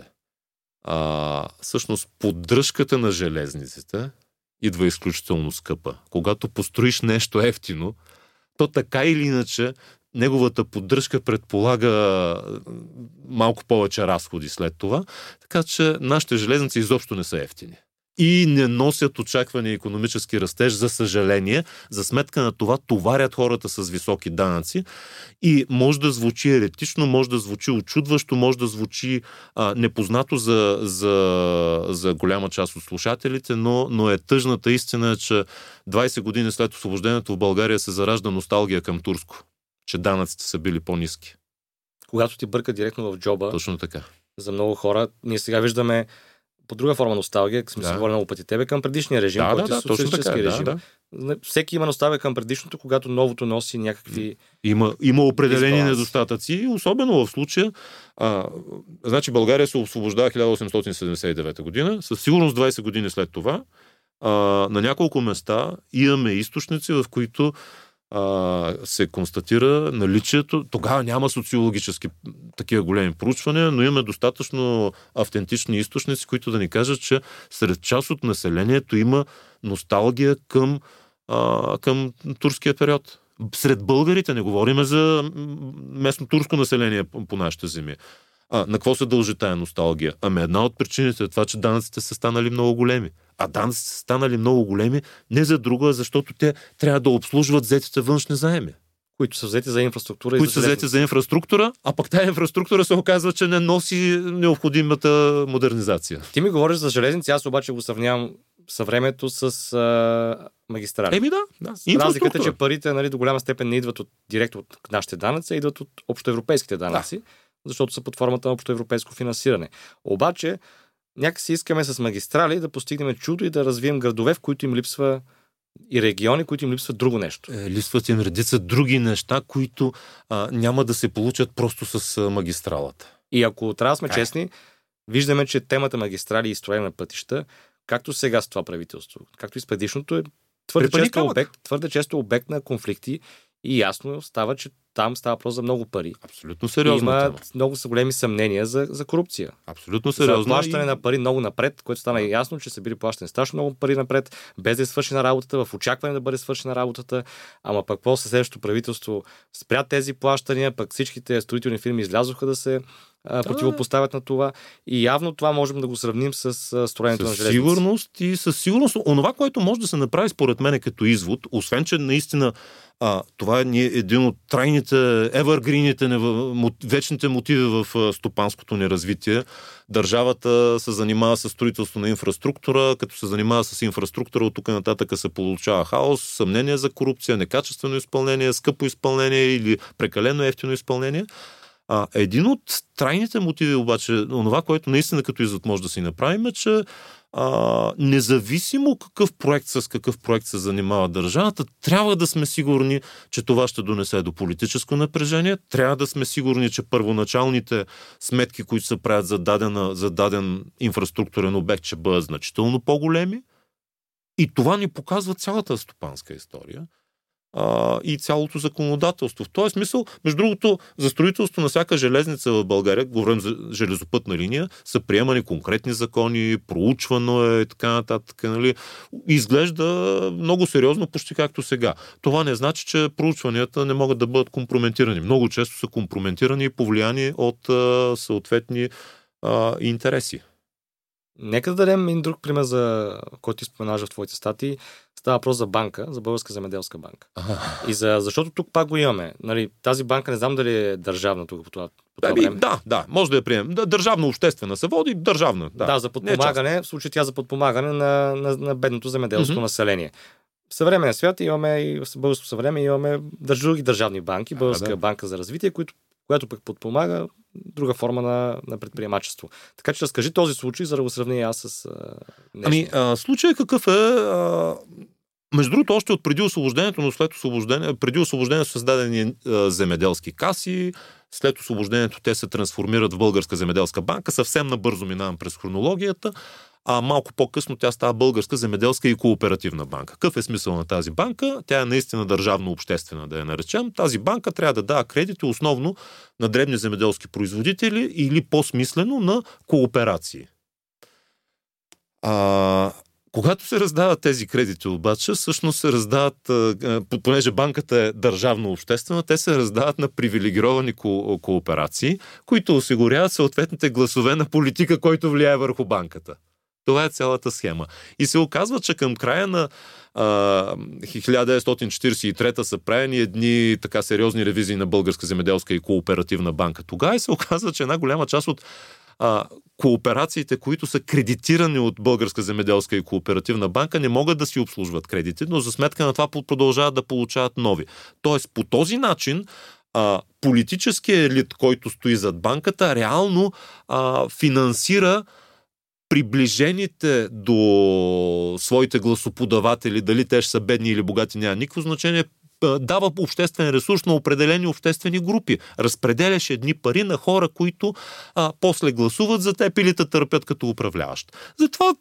А, всъщност, поддръжката на железниците идва изключително скъпа. Когато построиш нещо ефтино, то така или иначе неговата поддръжка предполага малко повече разходи след това, така че нашите железници изобщо не са ефтини. И не носят очаквания икономически растеж, за съжаление. За сметка на това товарят хората с високи данъци. И може да звучи еретично, може да звучи очудващо, може да звучи а, непознато за, за, за голяма част от слушателите, но, но е тъжната истина, че двайсет години след освобождението в България се заражда носталгия към турско. Че данъците са били по-ниски. Когато ти бърка директно в джоба. Точно така. За много хора. Ние сега виждаме по друга форма носталгия, сме да. се говорили много пъти тебе, към предишния режим, да, който да, е социалистически режим. Да, да. Всеки има носталгия към предишното, когато новото носи някакви... Има, има определени дисбаланс. недостатъци, особено в случая. А, значи България се освобождава хиляда осемстотин седемдесет и девета година. Със сигурност двайсет години след това а, на няколко места имаме източници, в които а, се констатира наличието. Тогава няма социологически такива големи проучвания, но имаме достатъчно автентични източници, които да ни кажат, че сред част от населението има носталгия към, а, към турския период. Сред българите, не говорим за местно турско население по нашите земи. А, на какво се дължи тая носталгия? Ами една от причините е това, че данъците са станали много големи. А данъците са станали много големи не за друго, а защото те трябва да обслужват взетите външни заеми. Които са взети за инфраструктура. Които и за са взети за инфраструктура, а пък тая инфраструктура се оказва, че не носи необходимата модернизация. Ти ми говориш за железници, аз обаче го сравнявам съвремето с а, магистрали. Еми да, да. Разликата е, че парите, нали, до голяма степен не идват от, директно от нашите данъци, а идват от общоевропейските данъци. Да. Защото са под формата на общоевропейско финансиране. Обаче, някакси искаме с магистрали да постигнем чудо и да развием градове, в които им липсва и региони, които им липсват друго нещо. Е, липсват им редица други неща, които а, няма да се получат просто с а, магистралата. И ако трябва да сме честни, виждаме, че темата магистрали и строене на пътища, както сега с това правителство, както и с предишното, е твърде често обект, твърде често обект на конфликти И ясно става, че там става просто за много пари. Абсолютно сериозно. Има много големи съмнения за, за корупция. Абсолютно сериозно. За плащане и... на пари много напред, което стана ясно, че са били плащани страшно много пари напред, без да е свършена работата, в очакване да бъде свършена работата. Ама пък после следващото правителство спря тези плащания, пък всичките строителни фирми излязоха да се а, противопоставят на това. И явно това можем да го сравним с а, строенето със на железници. Със сигурност и със сигурност. Онова, което може да се направи според мен като извод, освен че наистина А, това е един от трайните, evergreen-ите, вечните мотиви в стопанското ни развитие. Държавата се занимава с строителство на инфраструктура, като се занимава с инфраструктура, от тук нататък се получава хаос, съмнение за корупция, некачествено изпълнение, скъпо изпълнение или прекалено ефтино изпълнение. А, един от трайните мотиви обаче, това, което наистина като извод може да си направим, е, че А, независимо какъв проект, с какъв проект се занимава държавата, трябва да сме сигурни, че това ще донесе до политическо напрежение, трябва да сме сигурни, че първоначалните сметки, които се правят за, дадена, за даден инфраструктурен обект, ще бъдат значително по-големи, и това ни показва цялата стопанска история а, и цялото законодателство. В този смисъл, между другото, за строителство на всяка железница в България, говорим за железопътна линия, са приемани конкретни закони, проучвано е и така нататък. Нали? Изглежда много сериозно, почти както сега. Това не значи, че проучванията не могат да бъдат компрометирани. Много често са компрометирани и повлияни от а, съответни а, интереси. Нека да дадем един друг пример, за който ти споменаш в твоите статии. Става въпрос за банка, за Българска земеделска банка. Ага. И за, защото тук пак го имаме. Нали, тази банка не знам дали е държавна тук по това, по това Аби, време. Да, да, може да я приемем. Държавно-обществена се води, държавна. Да, да за подпомагане, в случай тя за подпомагане на, на, на бедното земеделско mm-hmm. население. В съвременния свят имаме и в българско съвреме имаме други държавни банки, Българска ага, да. банка за развитие, които, която пък подпомага друга форма на, на предприемачество. Така че разкажи този случай, за да го сравня аз с а, нещо. Ами, а, случай какъв е... А... Между другото, още от преди освобождението, но след освобождение, преди освобождението са създадени а, земеделски каси, след освобождението те се трансформират в Българска земеделска банка, съвсем набързо минавам през хронологията, а малко по-късно тя става Българска земеделска и кооперативна банка. Какъв е смисъл на тази банка? Тя е наистина държавно-обществена, да я наречем. Тази банка трябва да дава кредити основно на дребни земеделски производители или по-смислено на кооперации. А... Когато се раздават тези кредити обаче, всъщност се раздават, понеже банката е държавно-обществена, те се раздават на привилегировани ко- кооперации, които осигуряват съответните гласове на политика, който влияе върху банката. Това е цялата схема. И се оказва, че към края на а, хиляда деветстотин четиридесет и трета са правени едни така сериозни ревизии на Българска земеделска и кооперативна банка. Тогава и се оказва, че една голяма част от А, кооперациите, които са кредитирани от Българска земеделска и кооперативна банка, не могат да си обслужват кредити, но за сметка на това продължават да получават нови. Тоест, по този начин а, политическият елит, който стои зад банката, реално а, финансира приближените до своите гласоподаватели, дали те ще са бедни или богати, няма никакво значение, дава обществен ресурс на определени обществени групи. Разпределяш едни пари на хора, които а, после гласуват за теб или те търпят като управляващ. Затова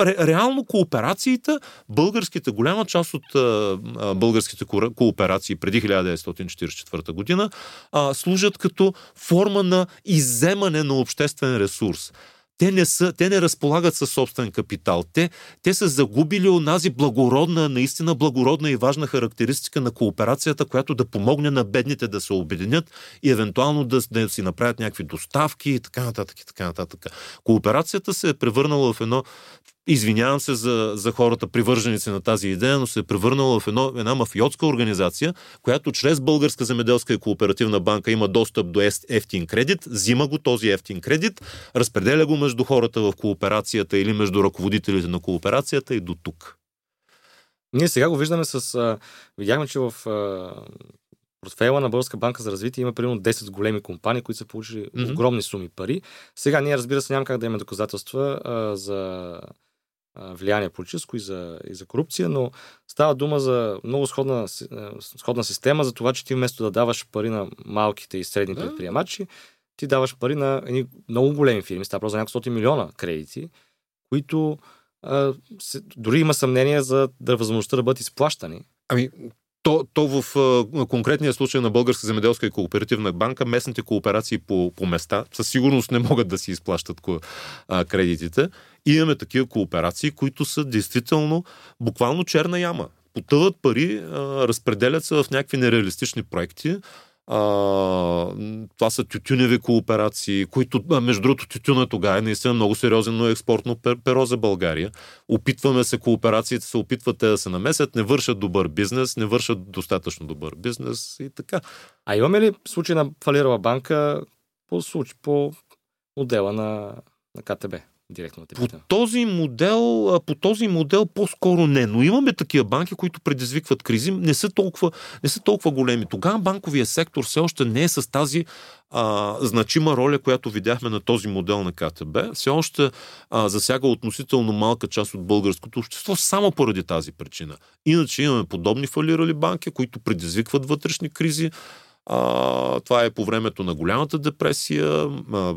ре, реално кооперациите, българските, голяма част от а, българските кооперации преди хиляда деветстотин четиридесет и четвърта година а, служат като форма на изземане на обществен ресурс. Те не, са, те не разполагат със собствен капитал. Те, те са загубили онази благородна, наистина благородна и важна характеристика на кооперацията, която да помогне на бедните да се обединят и евентуално да, да си направят някакви доставки и така нататък, и така нататък. Кооперацията се е превърнала в едно, извинявам се за, за хората, привърженици на тази идея, но се е превърнала в едно, една мафиотска организация, която чрез Българска земеделска и кооперативна банка има достъп до ефтин кредит, взима го този ефтин кредит, разпределя го между хората в кооперацията или между ръководителите на кооперацията и до тук. Ние сега го виждаме с... Видяхме, че в портфейла на Българска банка за развитие има примерно десет големи компании, които са получили mm-hmm. огромни суми пари. Сега ние, разбира се, няма как да имаме доказателства а, за влияние политическо и за, и за корупция, но става дума за много сходна, сходна система за това, че ти вместо да даваш пари на малките и средни предприемачи, ти даваш пари на едни много големи фирми, става просто за няколко милиона кредити, които а, се, дори има съмнение за да възможността да бъдат изплащани. Ами, То, то в а, конкретния случай на Българска земеделска и кооперативна банка, местните кооперации по, по места със сигурност не могат да си изплащат а, кредитите. И имаме такива кооперации, които са действително буквално черна яма. Потъват пари, а, разпределят се в някакви нереалистични проекти. А, това са тютюневи кооперации, които, а, между другото, тютюна тогава е наистина много сериозно експортно перо за България. Опитваме се, кооперациите се опитват те да се намесят, не вършат добър бизнес, не вършат достатъчно добър бизнес и така. А имаме ли случай на фалирала банка по случай, по модела на, на КТБ? Директно по този модел, по този модел по-скоро не, но имаме такива банки, които предизвикват кризи, не са толкова, не са толкова големи. Тогава банковия сектор все още не е с тази а, значима роля, която видяхме на този модел на КТБ. Все още а, засяга относително малка част от българското общество само поради тази причина. Иначе имаме подобни фалирали банки, които предизвикват вътрешни кризи. А, това е по времето на голямата депресия, а,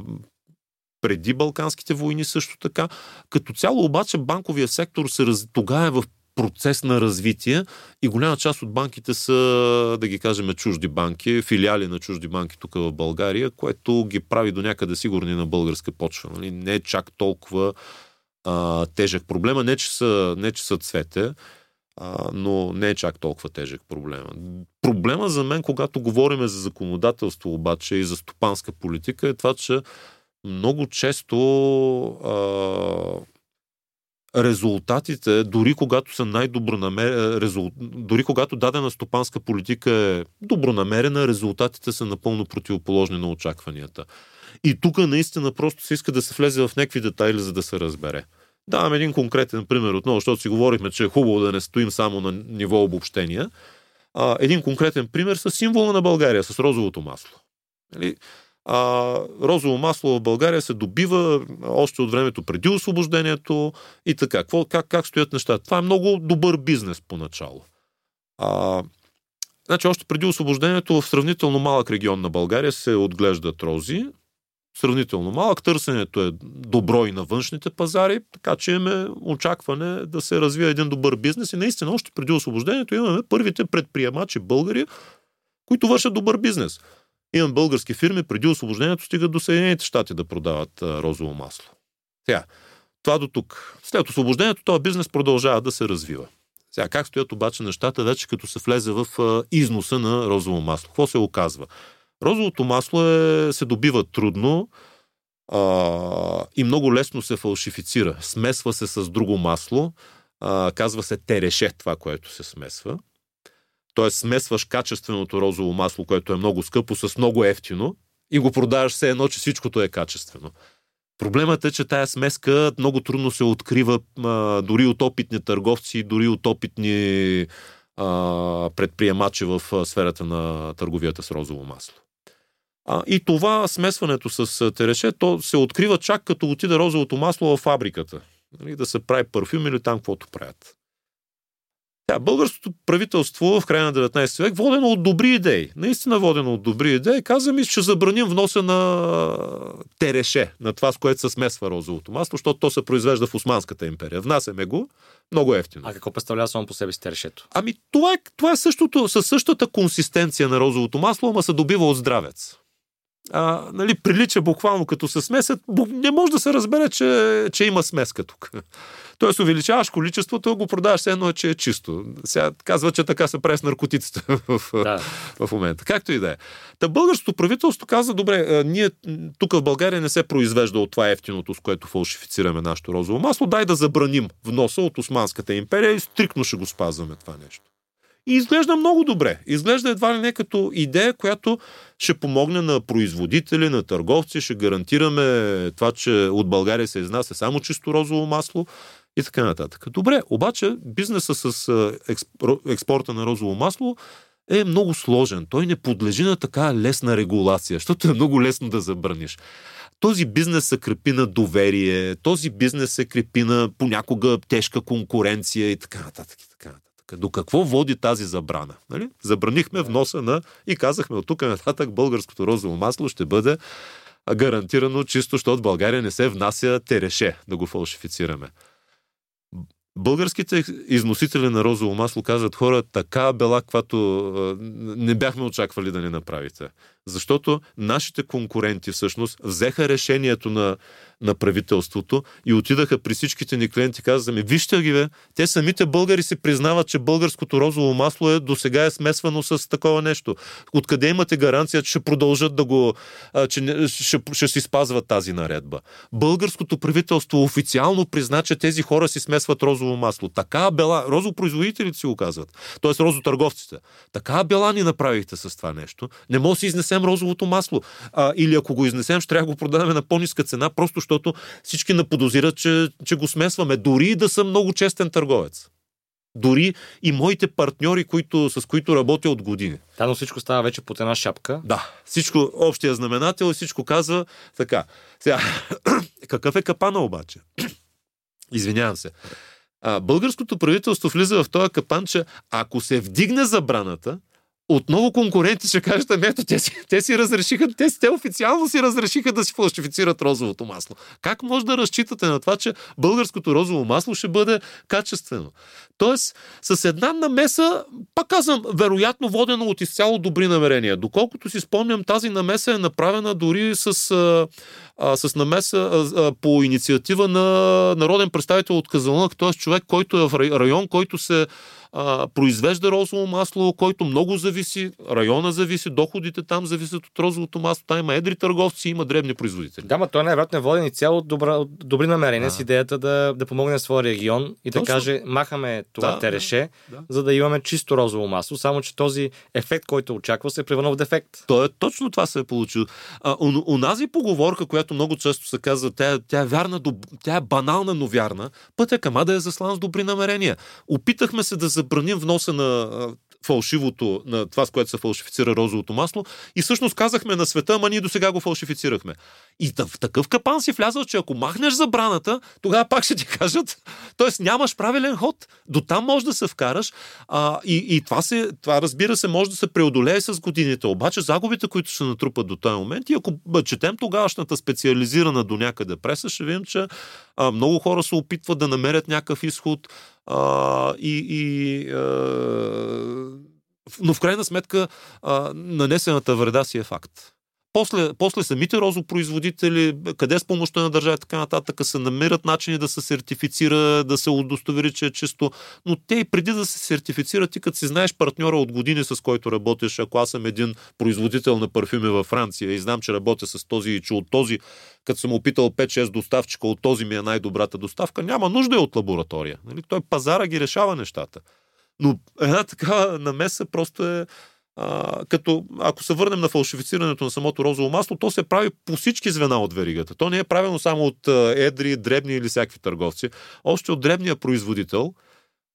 преди Балканските войни също така. Като цяло обаче банковия сектор се раз... тогава е в процес на развитие и голяма част от банките са, да ги кажем, чужди банки, филиали на чужди банки тук в България, което ги прави до някъде сигурни на българска почва. Нали? Не е чак толкова а, тежък проблема, не че са, не че са цвете, а, но не е чак толкова тежък проблема. Проблема за мен, когато говорим за законодателство обаче и за стопанска политика, е това, че много често а, резултатите, дори когато са най-добронамерени, резул... дори когато дадена стопанска политика е добронамерена, резултатите са напълно противоположни на очакванията. И тук наистина просто се иска да се влезе в някакви детайли, за да се разбере. Давам един конкретен пример отново, защото си говорихме, че е хубаво да не стоим само на ниво обобщения. А, един конкретен пример с символа на България, с розовото масло. Нали? А, розово масло в България се добива още от времето преди освобождението и така. Какво, как, как стоят нещата? Това е много добър бизнес поначало. А, значи, още преди освобождението в сравнително малък регион на България се отглеждат рози. Сравнително малък. Търсенето е добро и на външните пазари, така че имаме очакване да се развие един добър бизнес. И наистина, още преди освобождението имаме първите предприемачи българи, които вършат добър бизнес. Имам български фирми, преди освобождението стигат до Съединените щати да продават а, розово масло. Сега, това до тук. След освобождението този бизнес продължава да се развива. Сега, как стоят обаче нещата вече като се влезе в а, износа на розово масло? Какво се оказва? Розовото масло е, се добива трудно а, и много лесно се фалшифицира. Смесва се с друго масло. А, казва се тереше това, което се смесва. Т.е. смесваш качественото розово масло, което е много скъпо, с много ефтино и го продаваш все едно, че всичкото е качествено. Проблемът е, че тая смеска много трудно се открива а, дори от опитни търговци, дори от опитни а, предприемачи в а, сферата на търговията с розово масло. А, и това смесването с тереше, то се открива чак като отида розовото масло в фабриката. Нали, да се прави парфюм или там каквото правят. Да, българското правителство в края на деветнайсети век, водено от добри идеи, наистина водено от добри идеи, каза ми, че забраним вноса на тереше, на това, с което се смесва розовото масло, защото то се произвежда в Османската империя. Внасяме го, много ефтино. А какво представлява само по себе си терешето? Ами това е, това е същото, със същата консистенция на розовото масло, ама се добива от здравец. А, нали, прилича буквално като се смесят, не може да се разбере, че, че има смеска тук. Тоест увеличаваш количеството, го продаваш все едно, че е чисто. Сега казва, че така се прави с наркотиците в, да. в момента. Както и да е. Та българското правителство каза, добре, ние тук в България не се произвежда от това ефтиното, с което фалшифицираме нашето розово масло, дай да забраним вноса от Османската империя и стриктно ще го спазваме това нещо. И изглежда много добре. Изглежда едва ли не като идея, която ще помогне на производители, на търговци, ще гарантираме това, че от България се изнася само чисто розово масло и така нататък. Добре, обаче бизнеса с експорта на розово масло е много сложен. Той не подлежи на така лесна регулация, защото е много лесно да забраниш. Този бизнес се крепи на доверие, този бизнес се крепи на понякога тежка конкуренция и така нататък. И така нататък. До какво води тази забрана? Нали? Забранихме вноса на и казахме, от тук нататък българското розово масло ще бъде гарантирано чисто, защото от България не се внася тереше да го фалшифицираме. Българските износители на розово масло казват: хора, така бела, каквато не бяхме очаквали да ни направите. Защото нашите конкуренти всъщност взеха решението на, на правителството и отидаха при всичките ни клиенти и казаха: вижте ги, бе, те самите българи си признават, че българското розово масло е, досега е смесвано с такова нещо. Откъде имате гаранция, че ще продължат да го, че ще, ще си спазват тази наредба? Българското правителство официално призна, че тези хора си смесват розово масло. Така бела, розопроизводителите си го казват, т.е. розотърговците. Така бела ни направихте с това нещо. Не може да си изнесем розовото масло. А, или ако го изнесем, ще трябва да го продаваме на по-ниска цена, просто защото всички наподозират, че, че го смесваме. Дори да съм много честен търговец. Дори и моите партньори, които, с които работя от години. Да, но всичко става вече под една шапка. Да, всичко, общия знаменател и всичко казва така. Сега, какъв е капана обаче? Извинявам се. А, българското правителство влиза в този капан, че ако се вдигне забраната, отново конкуренти ще кажат: ето, те си, те си разрешиха, те, те официално си разрешиха да си фалшифицират розовото масло. Как може да разчитате на това, че българското розово масло ще бъде качествено? Тоест, с една намеса, пак казвам, вероятно водена от изцяло добри намерения. Доколкото си спомням, тази намеса е направена дори с, а, с намеса а, по инициатива на народен представител от Казанлък, т.е. човек, който е в район, който се а, произвежда розово масло, който много зависи, района зависи, доходите там зависят от розовото масло, там има едри търговци, има дребни производители. Да, но той най-вероятно е воден изцяло от, от добри намерения, а. с идеята да, да помогне на своя регион и да Точно. каже: махаме това да, те реше, да, да. за да имаме чисто розово масло, само че този ефект, който очаква, се е превърнал в дефект. То е, точно това се е получило. А, он, онази поговорка, която много често се казва, тя, тя е вярна, тя е банална, но вярна, пътя към ада е заслан с добри намерения. Опитахме се да забраним вноса на фалшивото, на това, с което се фалшифицира розовото масло, и всъщност казахме на света: ама ние досега го фалшифицирахме. И в такъв капан си влязъл, че ако махнеш забраната, тогава пак ще ти кажат. Тоест нямаш правилен ход. До там може да се вкараш, а, и, и това, се, това разбира се може да се преодолее с годините. Обаче загубите, които ще натрупат до този момент, и ако четем тогавашната специализирана до някъде преса, ще видим, че а, много хора се опитват да намерят някакъв изход. А, и, и, а, но в крайна сметка а, нанесената вреда си е факт. После, после самите розопроизводители, къде с помощта на държава и така нататък, се намират начини да се сертифицира, да се удостовери, че е чисто. Но те и преди да се сертифицират, ти като си знаеш партньора от години, с който работиш, ако аз съм един производител на парфюми във Франция и знам, че работя с този и че от този, като съм опитал пет-шест доставчика, от този ми е най-добрата доставка, няма нужда и от лаборатория. Нали? Той пазара ги решава нещата. Но една такава намеса просто е... А, като ако се върнем на фалшифицирането на самото розово масло, то се прави по всички звена от веригата. То не е правилно само от едри, дребни или всякакви търговци. Още от дребния производител,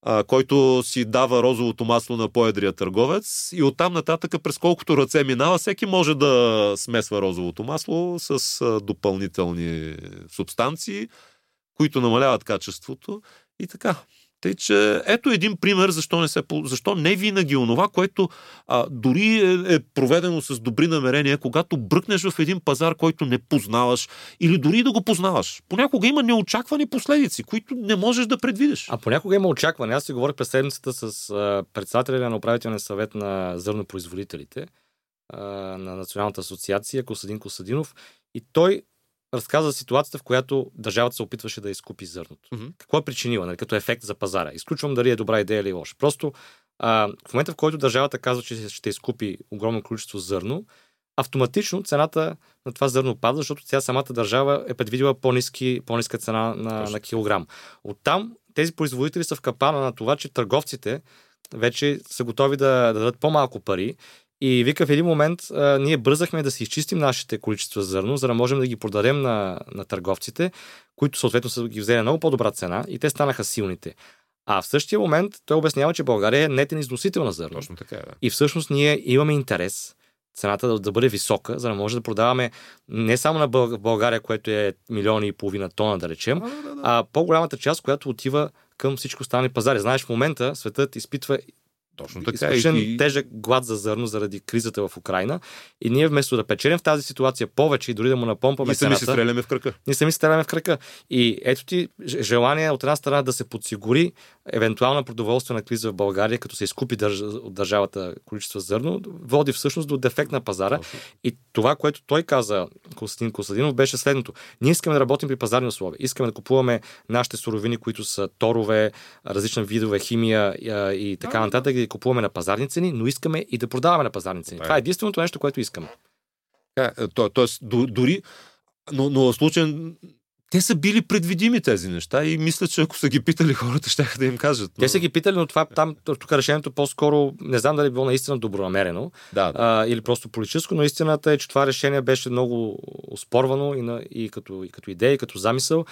а, който си дава розовото масло на по-едрия търговец, и оттам нататък, през колкото ръце минава, всеки може да смесва розовото масло с а, допълнителни субстанции, които намаляват качеството и така. Тъй, че ето един пример защо не, се, защо не винаги онова, което а, дори е, е проведено с добри намерения, когато бръкнеш в един пазар, който не познаваш, или дори да го познаваш. Понякога има неочаквани последици, които не можеш да предвидиш. А понякога има очакване. Аз си говорих през седмицата с а, председателя на управителния съвет на зърнопроизводителите а, на Националната асоциация, Косадин Косадинов, и той разказа ситуацията, в която държавата се опитваше да изкупи зърното. Mm-hmm. Какво е причинила, нали, като ефект за пазара? Изключвам дали е добра идея или лоша. Просто а, в момента, в който държавата казва, че ще изкупи огромно количество зърно, автоматично цената на това зърно пада, защото тя самата държава е предвидила по-ниски, по-ниска цена на, на килограм. Оттам тези производители са в капана на това, че търговците вече са готови да, да дадат по-малко пари. И вика, в един момент а, ние бързахме да си изчистим нашите количества зърно, за да можем да ги продадем на, на търговците, които съответно са ги взели на много по-добра цена, и те станаха силните. А в същия момент той обяснява, че България е нетен износител на зърно. Точно така, да. И всъщност ние имаме интерес цената да, да бъде висока, за да може да продаваме не само на България, което е милиони и половина тона, да речем, а, да, да. а по-голямата част, която отива към всички останали пазари. Знаеш, в момента светът изпитва Точно така. Изключен и... тежък глад за зърно заради кризата в Украйна. И ние вместо да печелим в тази ситуация повече и дори да му напомпаме и сами се стреляме в кръка. Ние сами се стреляме в кръка. И ето ти желание от една страна да се подсигури евентуална продоволствена криза в България, като се изкупи държ... от държавата количество зърно, води всъщност до дефект на пазара. Точно. И това, което той каза, Косадин Косадинов, беше следното. Ние искаме да работим при пазарни условия. Искаме да купуваме нашите суровини, които са торове, различни видове химия и така нататък. Да купуваме на пазарни цени, но искаме и да продаваме на пазарни цени. Да. Това е единственото нещо, което искаме. То, тоест, дори, но, но в случай, те са били предвидими тези неща и мисля, че ако са ги питали хората, ще да им кажат. Но... Те са ги питали, но това там, тук решението по-скоро, не знам дали било наистина добронамерено, да, да. А, или просто политическо, но истината е, че това решение беше много оспорвано и, на, и, като, и като идея, и като замисъл,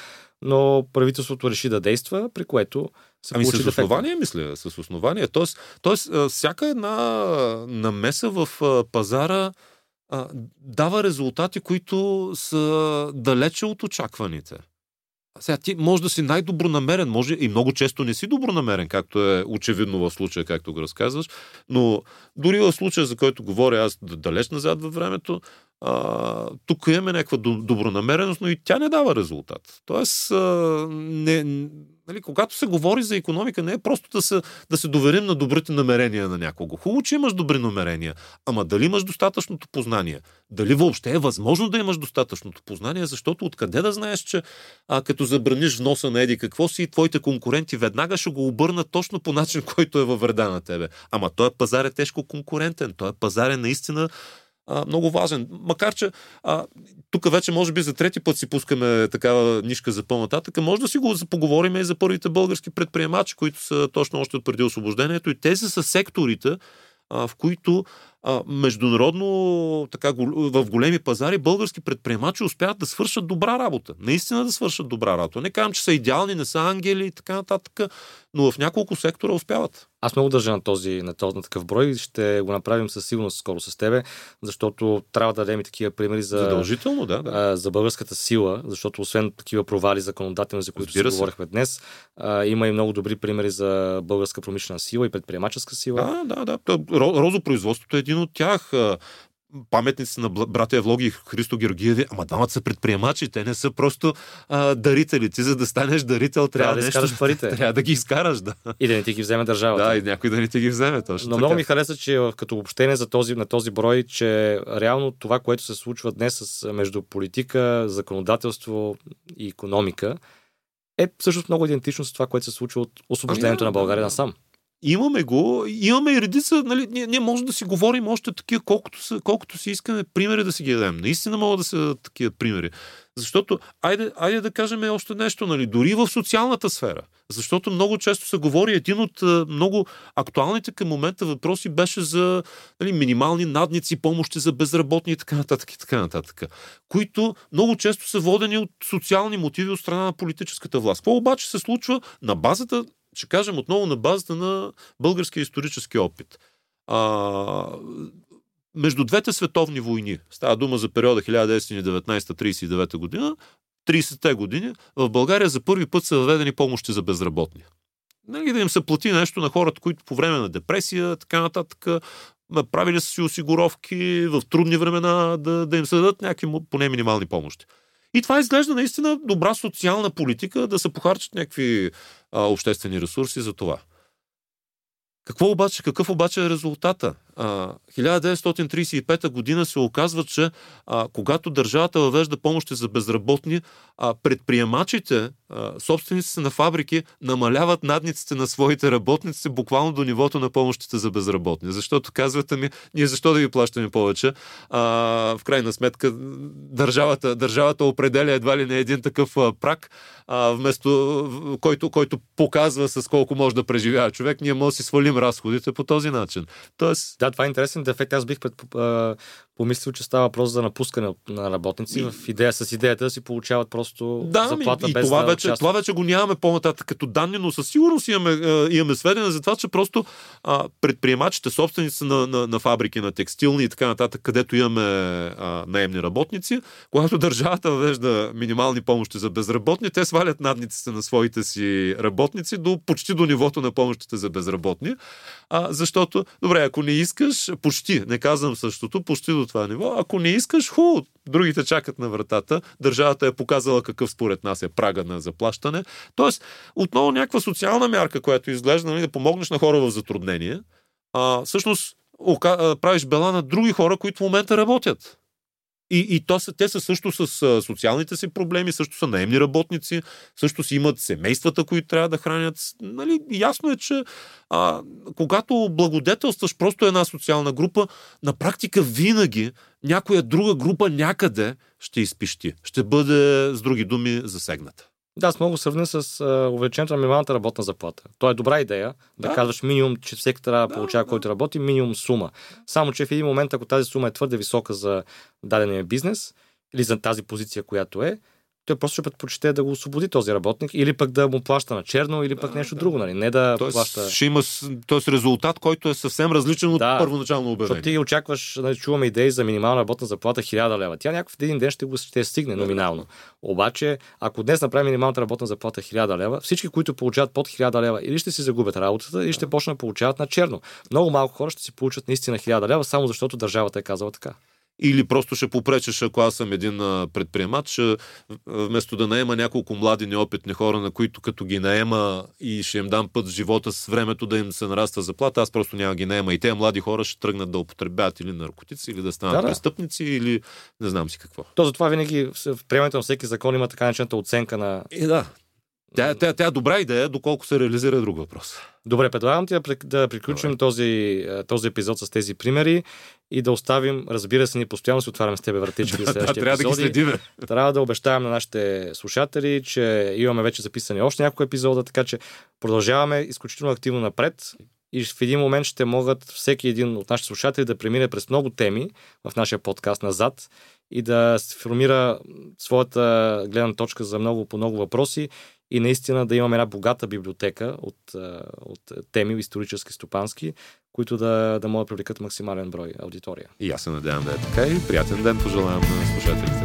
но правителството реши да действа, при което се ами с основание, дефект. мисля, с основание. Тоест, тоест, всяка една намеса в пазара дава резултати, които са далече от очакваните. Сега ти може да си най-добронамерен, може и много често не си добронамерен, както е очевидно в случая, както го разказваш, но дори в случая, за който говоря аз далеч назад във времето, а, тук имаме някаква добронамереност, но и тя не дава резултат. Тоест, а, не, нали, когато се говори за икономика, не е просто да се, да се доверим на добрите намерения на някого. Хубаво, че имаш добри намерения, ама дали имаш достатъчното познание? Дали въобще е възможно да имаш достатъчното познание, защото откъде да знаеш, че а, като забраниш вноса на еди какво си, твоите конкуренти веднага ще го обърнат точно по начин, който е във вреда на тебе. Ама той пазар е тежко конкурентен, той пазар е наистина А, много важен. Макар, че тук вече може би за трети път си пускаме такава нишка за по-нататък. Може да си го поговорим и за първите български предприемачи, които са точно още преди освобождението. И тези са секторите, а, в които а, международно така, в големи пазари български предприемачи успяват да свършат добра работа. Наистина да свършат добра работа. Не казвам, че са идеални, не са ангели и така нататък, но в няколко сектора успяват. Аз много държа на този, на този на такъв брой. Ще го направим със сигурност скоро с тебе, защото трябва да дадем и такива примери за, задължително, да, да. А, за българската сила, защото освен такива провали законодателни, за които си говорихме днес, а, има и много добри примери за българска промишлена сила и предприемаческа сила. Да, да, да. Розопроизводството е един от тях. Паметници на братя Евлоги и Христо Георгиеви, ама двамата са предприемачи, те не са просто а, дарители. Ти за да станеш дарител, трябва, трябва да изкараш парите. Трябва да ги изкараш, да. И да не ти ги вземе държавата. Да, и някой да не ти ги вземе. Точно. Но така. Много ми хареса, че като обобщение за този, на този брой, че реално това, което се случва днес с, между политика, законодателство и икономика, е всъщност много идентично с това, което се случва от освобождението а, на България насам. Имаме го, имаме и редица, нали, ние, ние можем да си говорим още такива, колкото, са, колкото си искаме примери да си ги дадем. Наистина могат да са такива примери. Защото, айде, айде да кажем още нещо, нали, дори в социалната сфера. Защото много често се говори, един от много актуалните към момента въпроси беше за нали, минимални надници, помощи за безработни и така нататък и така нататък. Които много често са водени от социални мотиви от страна на политическата власт. Какво обаче се случва на базата, ще кажем отново на базата на българския исторически опит. А, между двете световни войни, става дума за периода хиляда деветстотин и деветнадесета до тридесет и девета година, тридесетте години, в България за първи път са въведени помощи за безработни. Нали, да им се плати нещо на хората, които по време на депресия, така нататък, правили са си осигуровки в трудни времена, да, да им се дадат някакви поне минимални помощи. И това изглежда наистина добра социална политика, да се похарчат някакви а, обществени ресурси за това. Какво обаче, какъв обаче е резултата? А, хиляда деветстотин тридесет и пета година се оказва, че а, когато държавата въвежда помощи за безработни, а, предприемачите, а, собствениците на фабрики, намаляват надниците на своите работници буквално до нивото на помощите за безработни. Защото казвате ми, ние защо да ги плащаме повече? А, в крайна сметка държавата, държавата определя едва ли не един такъв а, прак, а, вместо, който, който показва с колко може да преживява човек. Ние може да си свалим разходите по този начин. Тоест, да, това е интересен дефект. Аз бих пред, помислил, че става въпрос за напускане на работници в идея, с идеята да си получават просто да, заплата и без това да вече, участват. Това вече го нямаме по-нататък като данни, но със сигурност имаме, имаме сведения за това, че просто а, предприемачите, собственици на, на, на фабрики, на текстилни и така нататък, където имаме а, наемни работници, когато държавата въвежда минимални помощи за безработни, те свалят надниците на своите си работници до почти до нивото на помощите за безработни. А, защото, добре, ако не искаш, почти, не казвам същото, почти до това ниво, ако не искаш, хубаво, другите чакат на вратата, държавата е показала какъв според нас е прага на заплащане. Тоест, отново някаква социална мярка, която изглежда, нали, да помогнеш на хора в затруднение, а, всъщност ока... правиш бела на други хора, които в момента работят. И, и то са, те са също с социалните си проблеми, също са наемни работници, също си имат семействата, които трябва да хранят. Нали, ясно е, че а, когато благодетелстваш просто една социална група, на практика винаги някоя друга група някъде ще изпищи. Ще бъде, с други думи, засегната. Да, аз мога да сравня с увеличението на минималната работна заплата. То е добра идея да, да казваш минимум, че всеки трябва да получава, да, който работи, минимум сума. Само, че в един момент, ако тази сума е твърде висока за дадения бизнес или за тази позиция, която е, той просто ще предпочете да го освободи този работник или пък да му плаща на черно, или пък да, нещо да. друго, нали? Не да тоест, плаща... Ще има тоест резултат, който е съвсем различен от да, първоначално обявение. Защото ти очакваш, нали, чуваме идеи за минимална работна заплата хиляда лева. Тя някакъв един ден ще го ще стигне номинално. Обаче, ако днес направим минималната работна заплата хиляда лева, всички, които получават под хиляда лева, или ще си загубят работата, или ще почнат да получават на черно. Много малко хора ще си получат наистина хиляда лева, само защото държавата е казала така. Или просто ще попречеш, ако аз съм един предприемач, ще, вместо да наема няколко млади неопитни хора, на които като ги наема и ще им дам път в живота, с времето да им се нараства заплата, аз просто няма ги наема. И те млади хора ще тръгнат да употребяват или наркотици, или да станат да, престъпници, да. или не знам си какво. То затова винаги в приемането на всеки закон има така начината оценка на... И да. Тя, тя, тя е добра идея, доколко се реализира, друг въпрос. Добре, предлагам ти да приключим този, този епизод с тези примери и да оставим, разбира се, ние постоянно си отваряме с тебе вратички. Да, да, трябва епизоди. Да ги следим. Трябва да обещаваме на нашите слушатели, че имаме вече записани още няколко епизода, така че продължаваме изключително активно напред и в един момент ще могат всеки един от нашите слушатели да премине през много теми в нашия подкаст назад и да сформира своята гледна точка за много по много въпроси. И наистина да имаме една богата библиотека от, от теми исторически, стопански, които да, да могат да привлекат максимален брой аудитория. И аз се надявам да е така и приятен ден пожелавам на слушателите.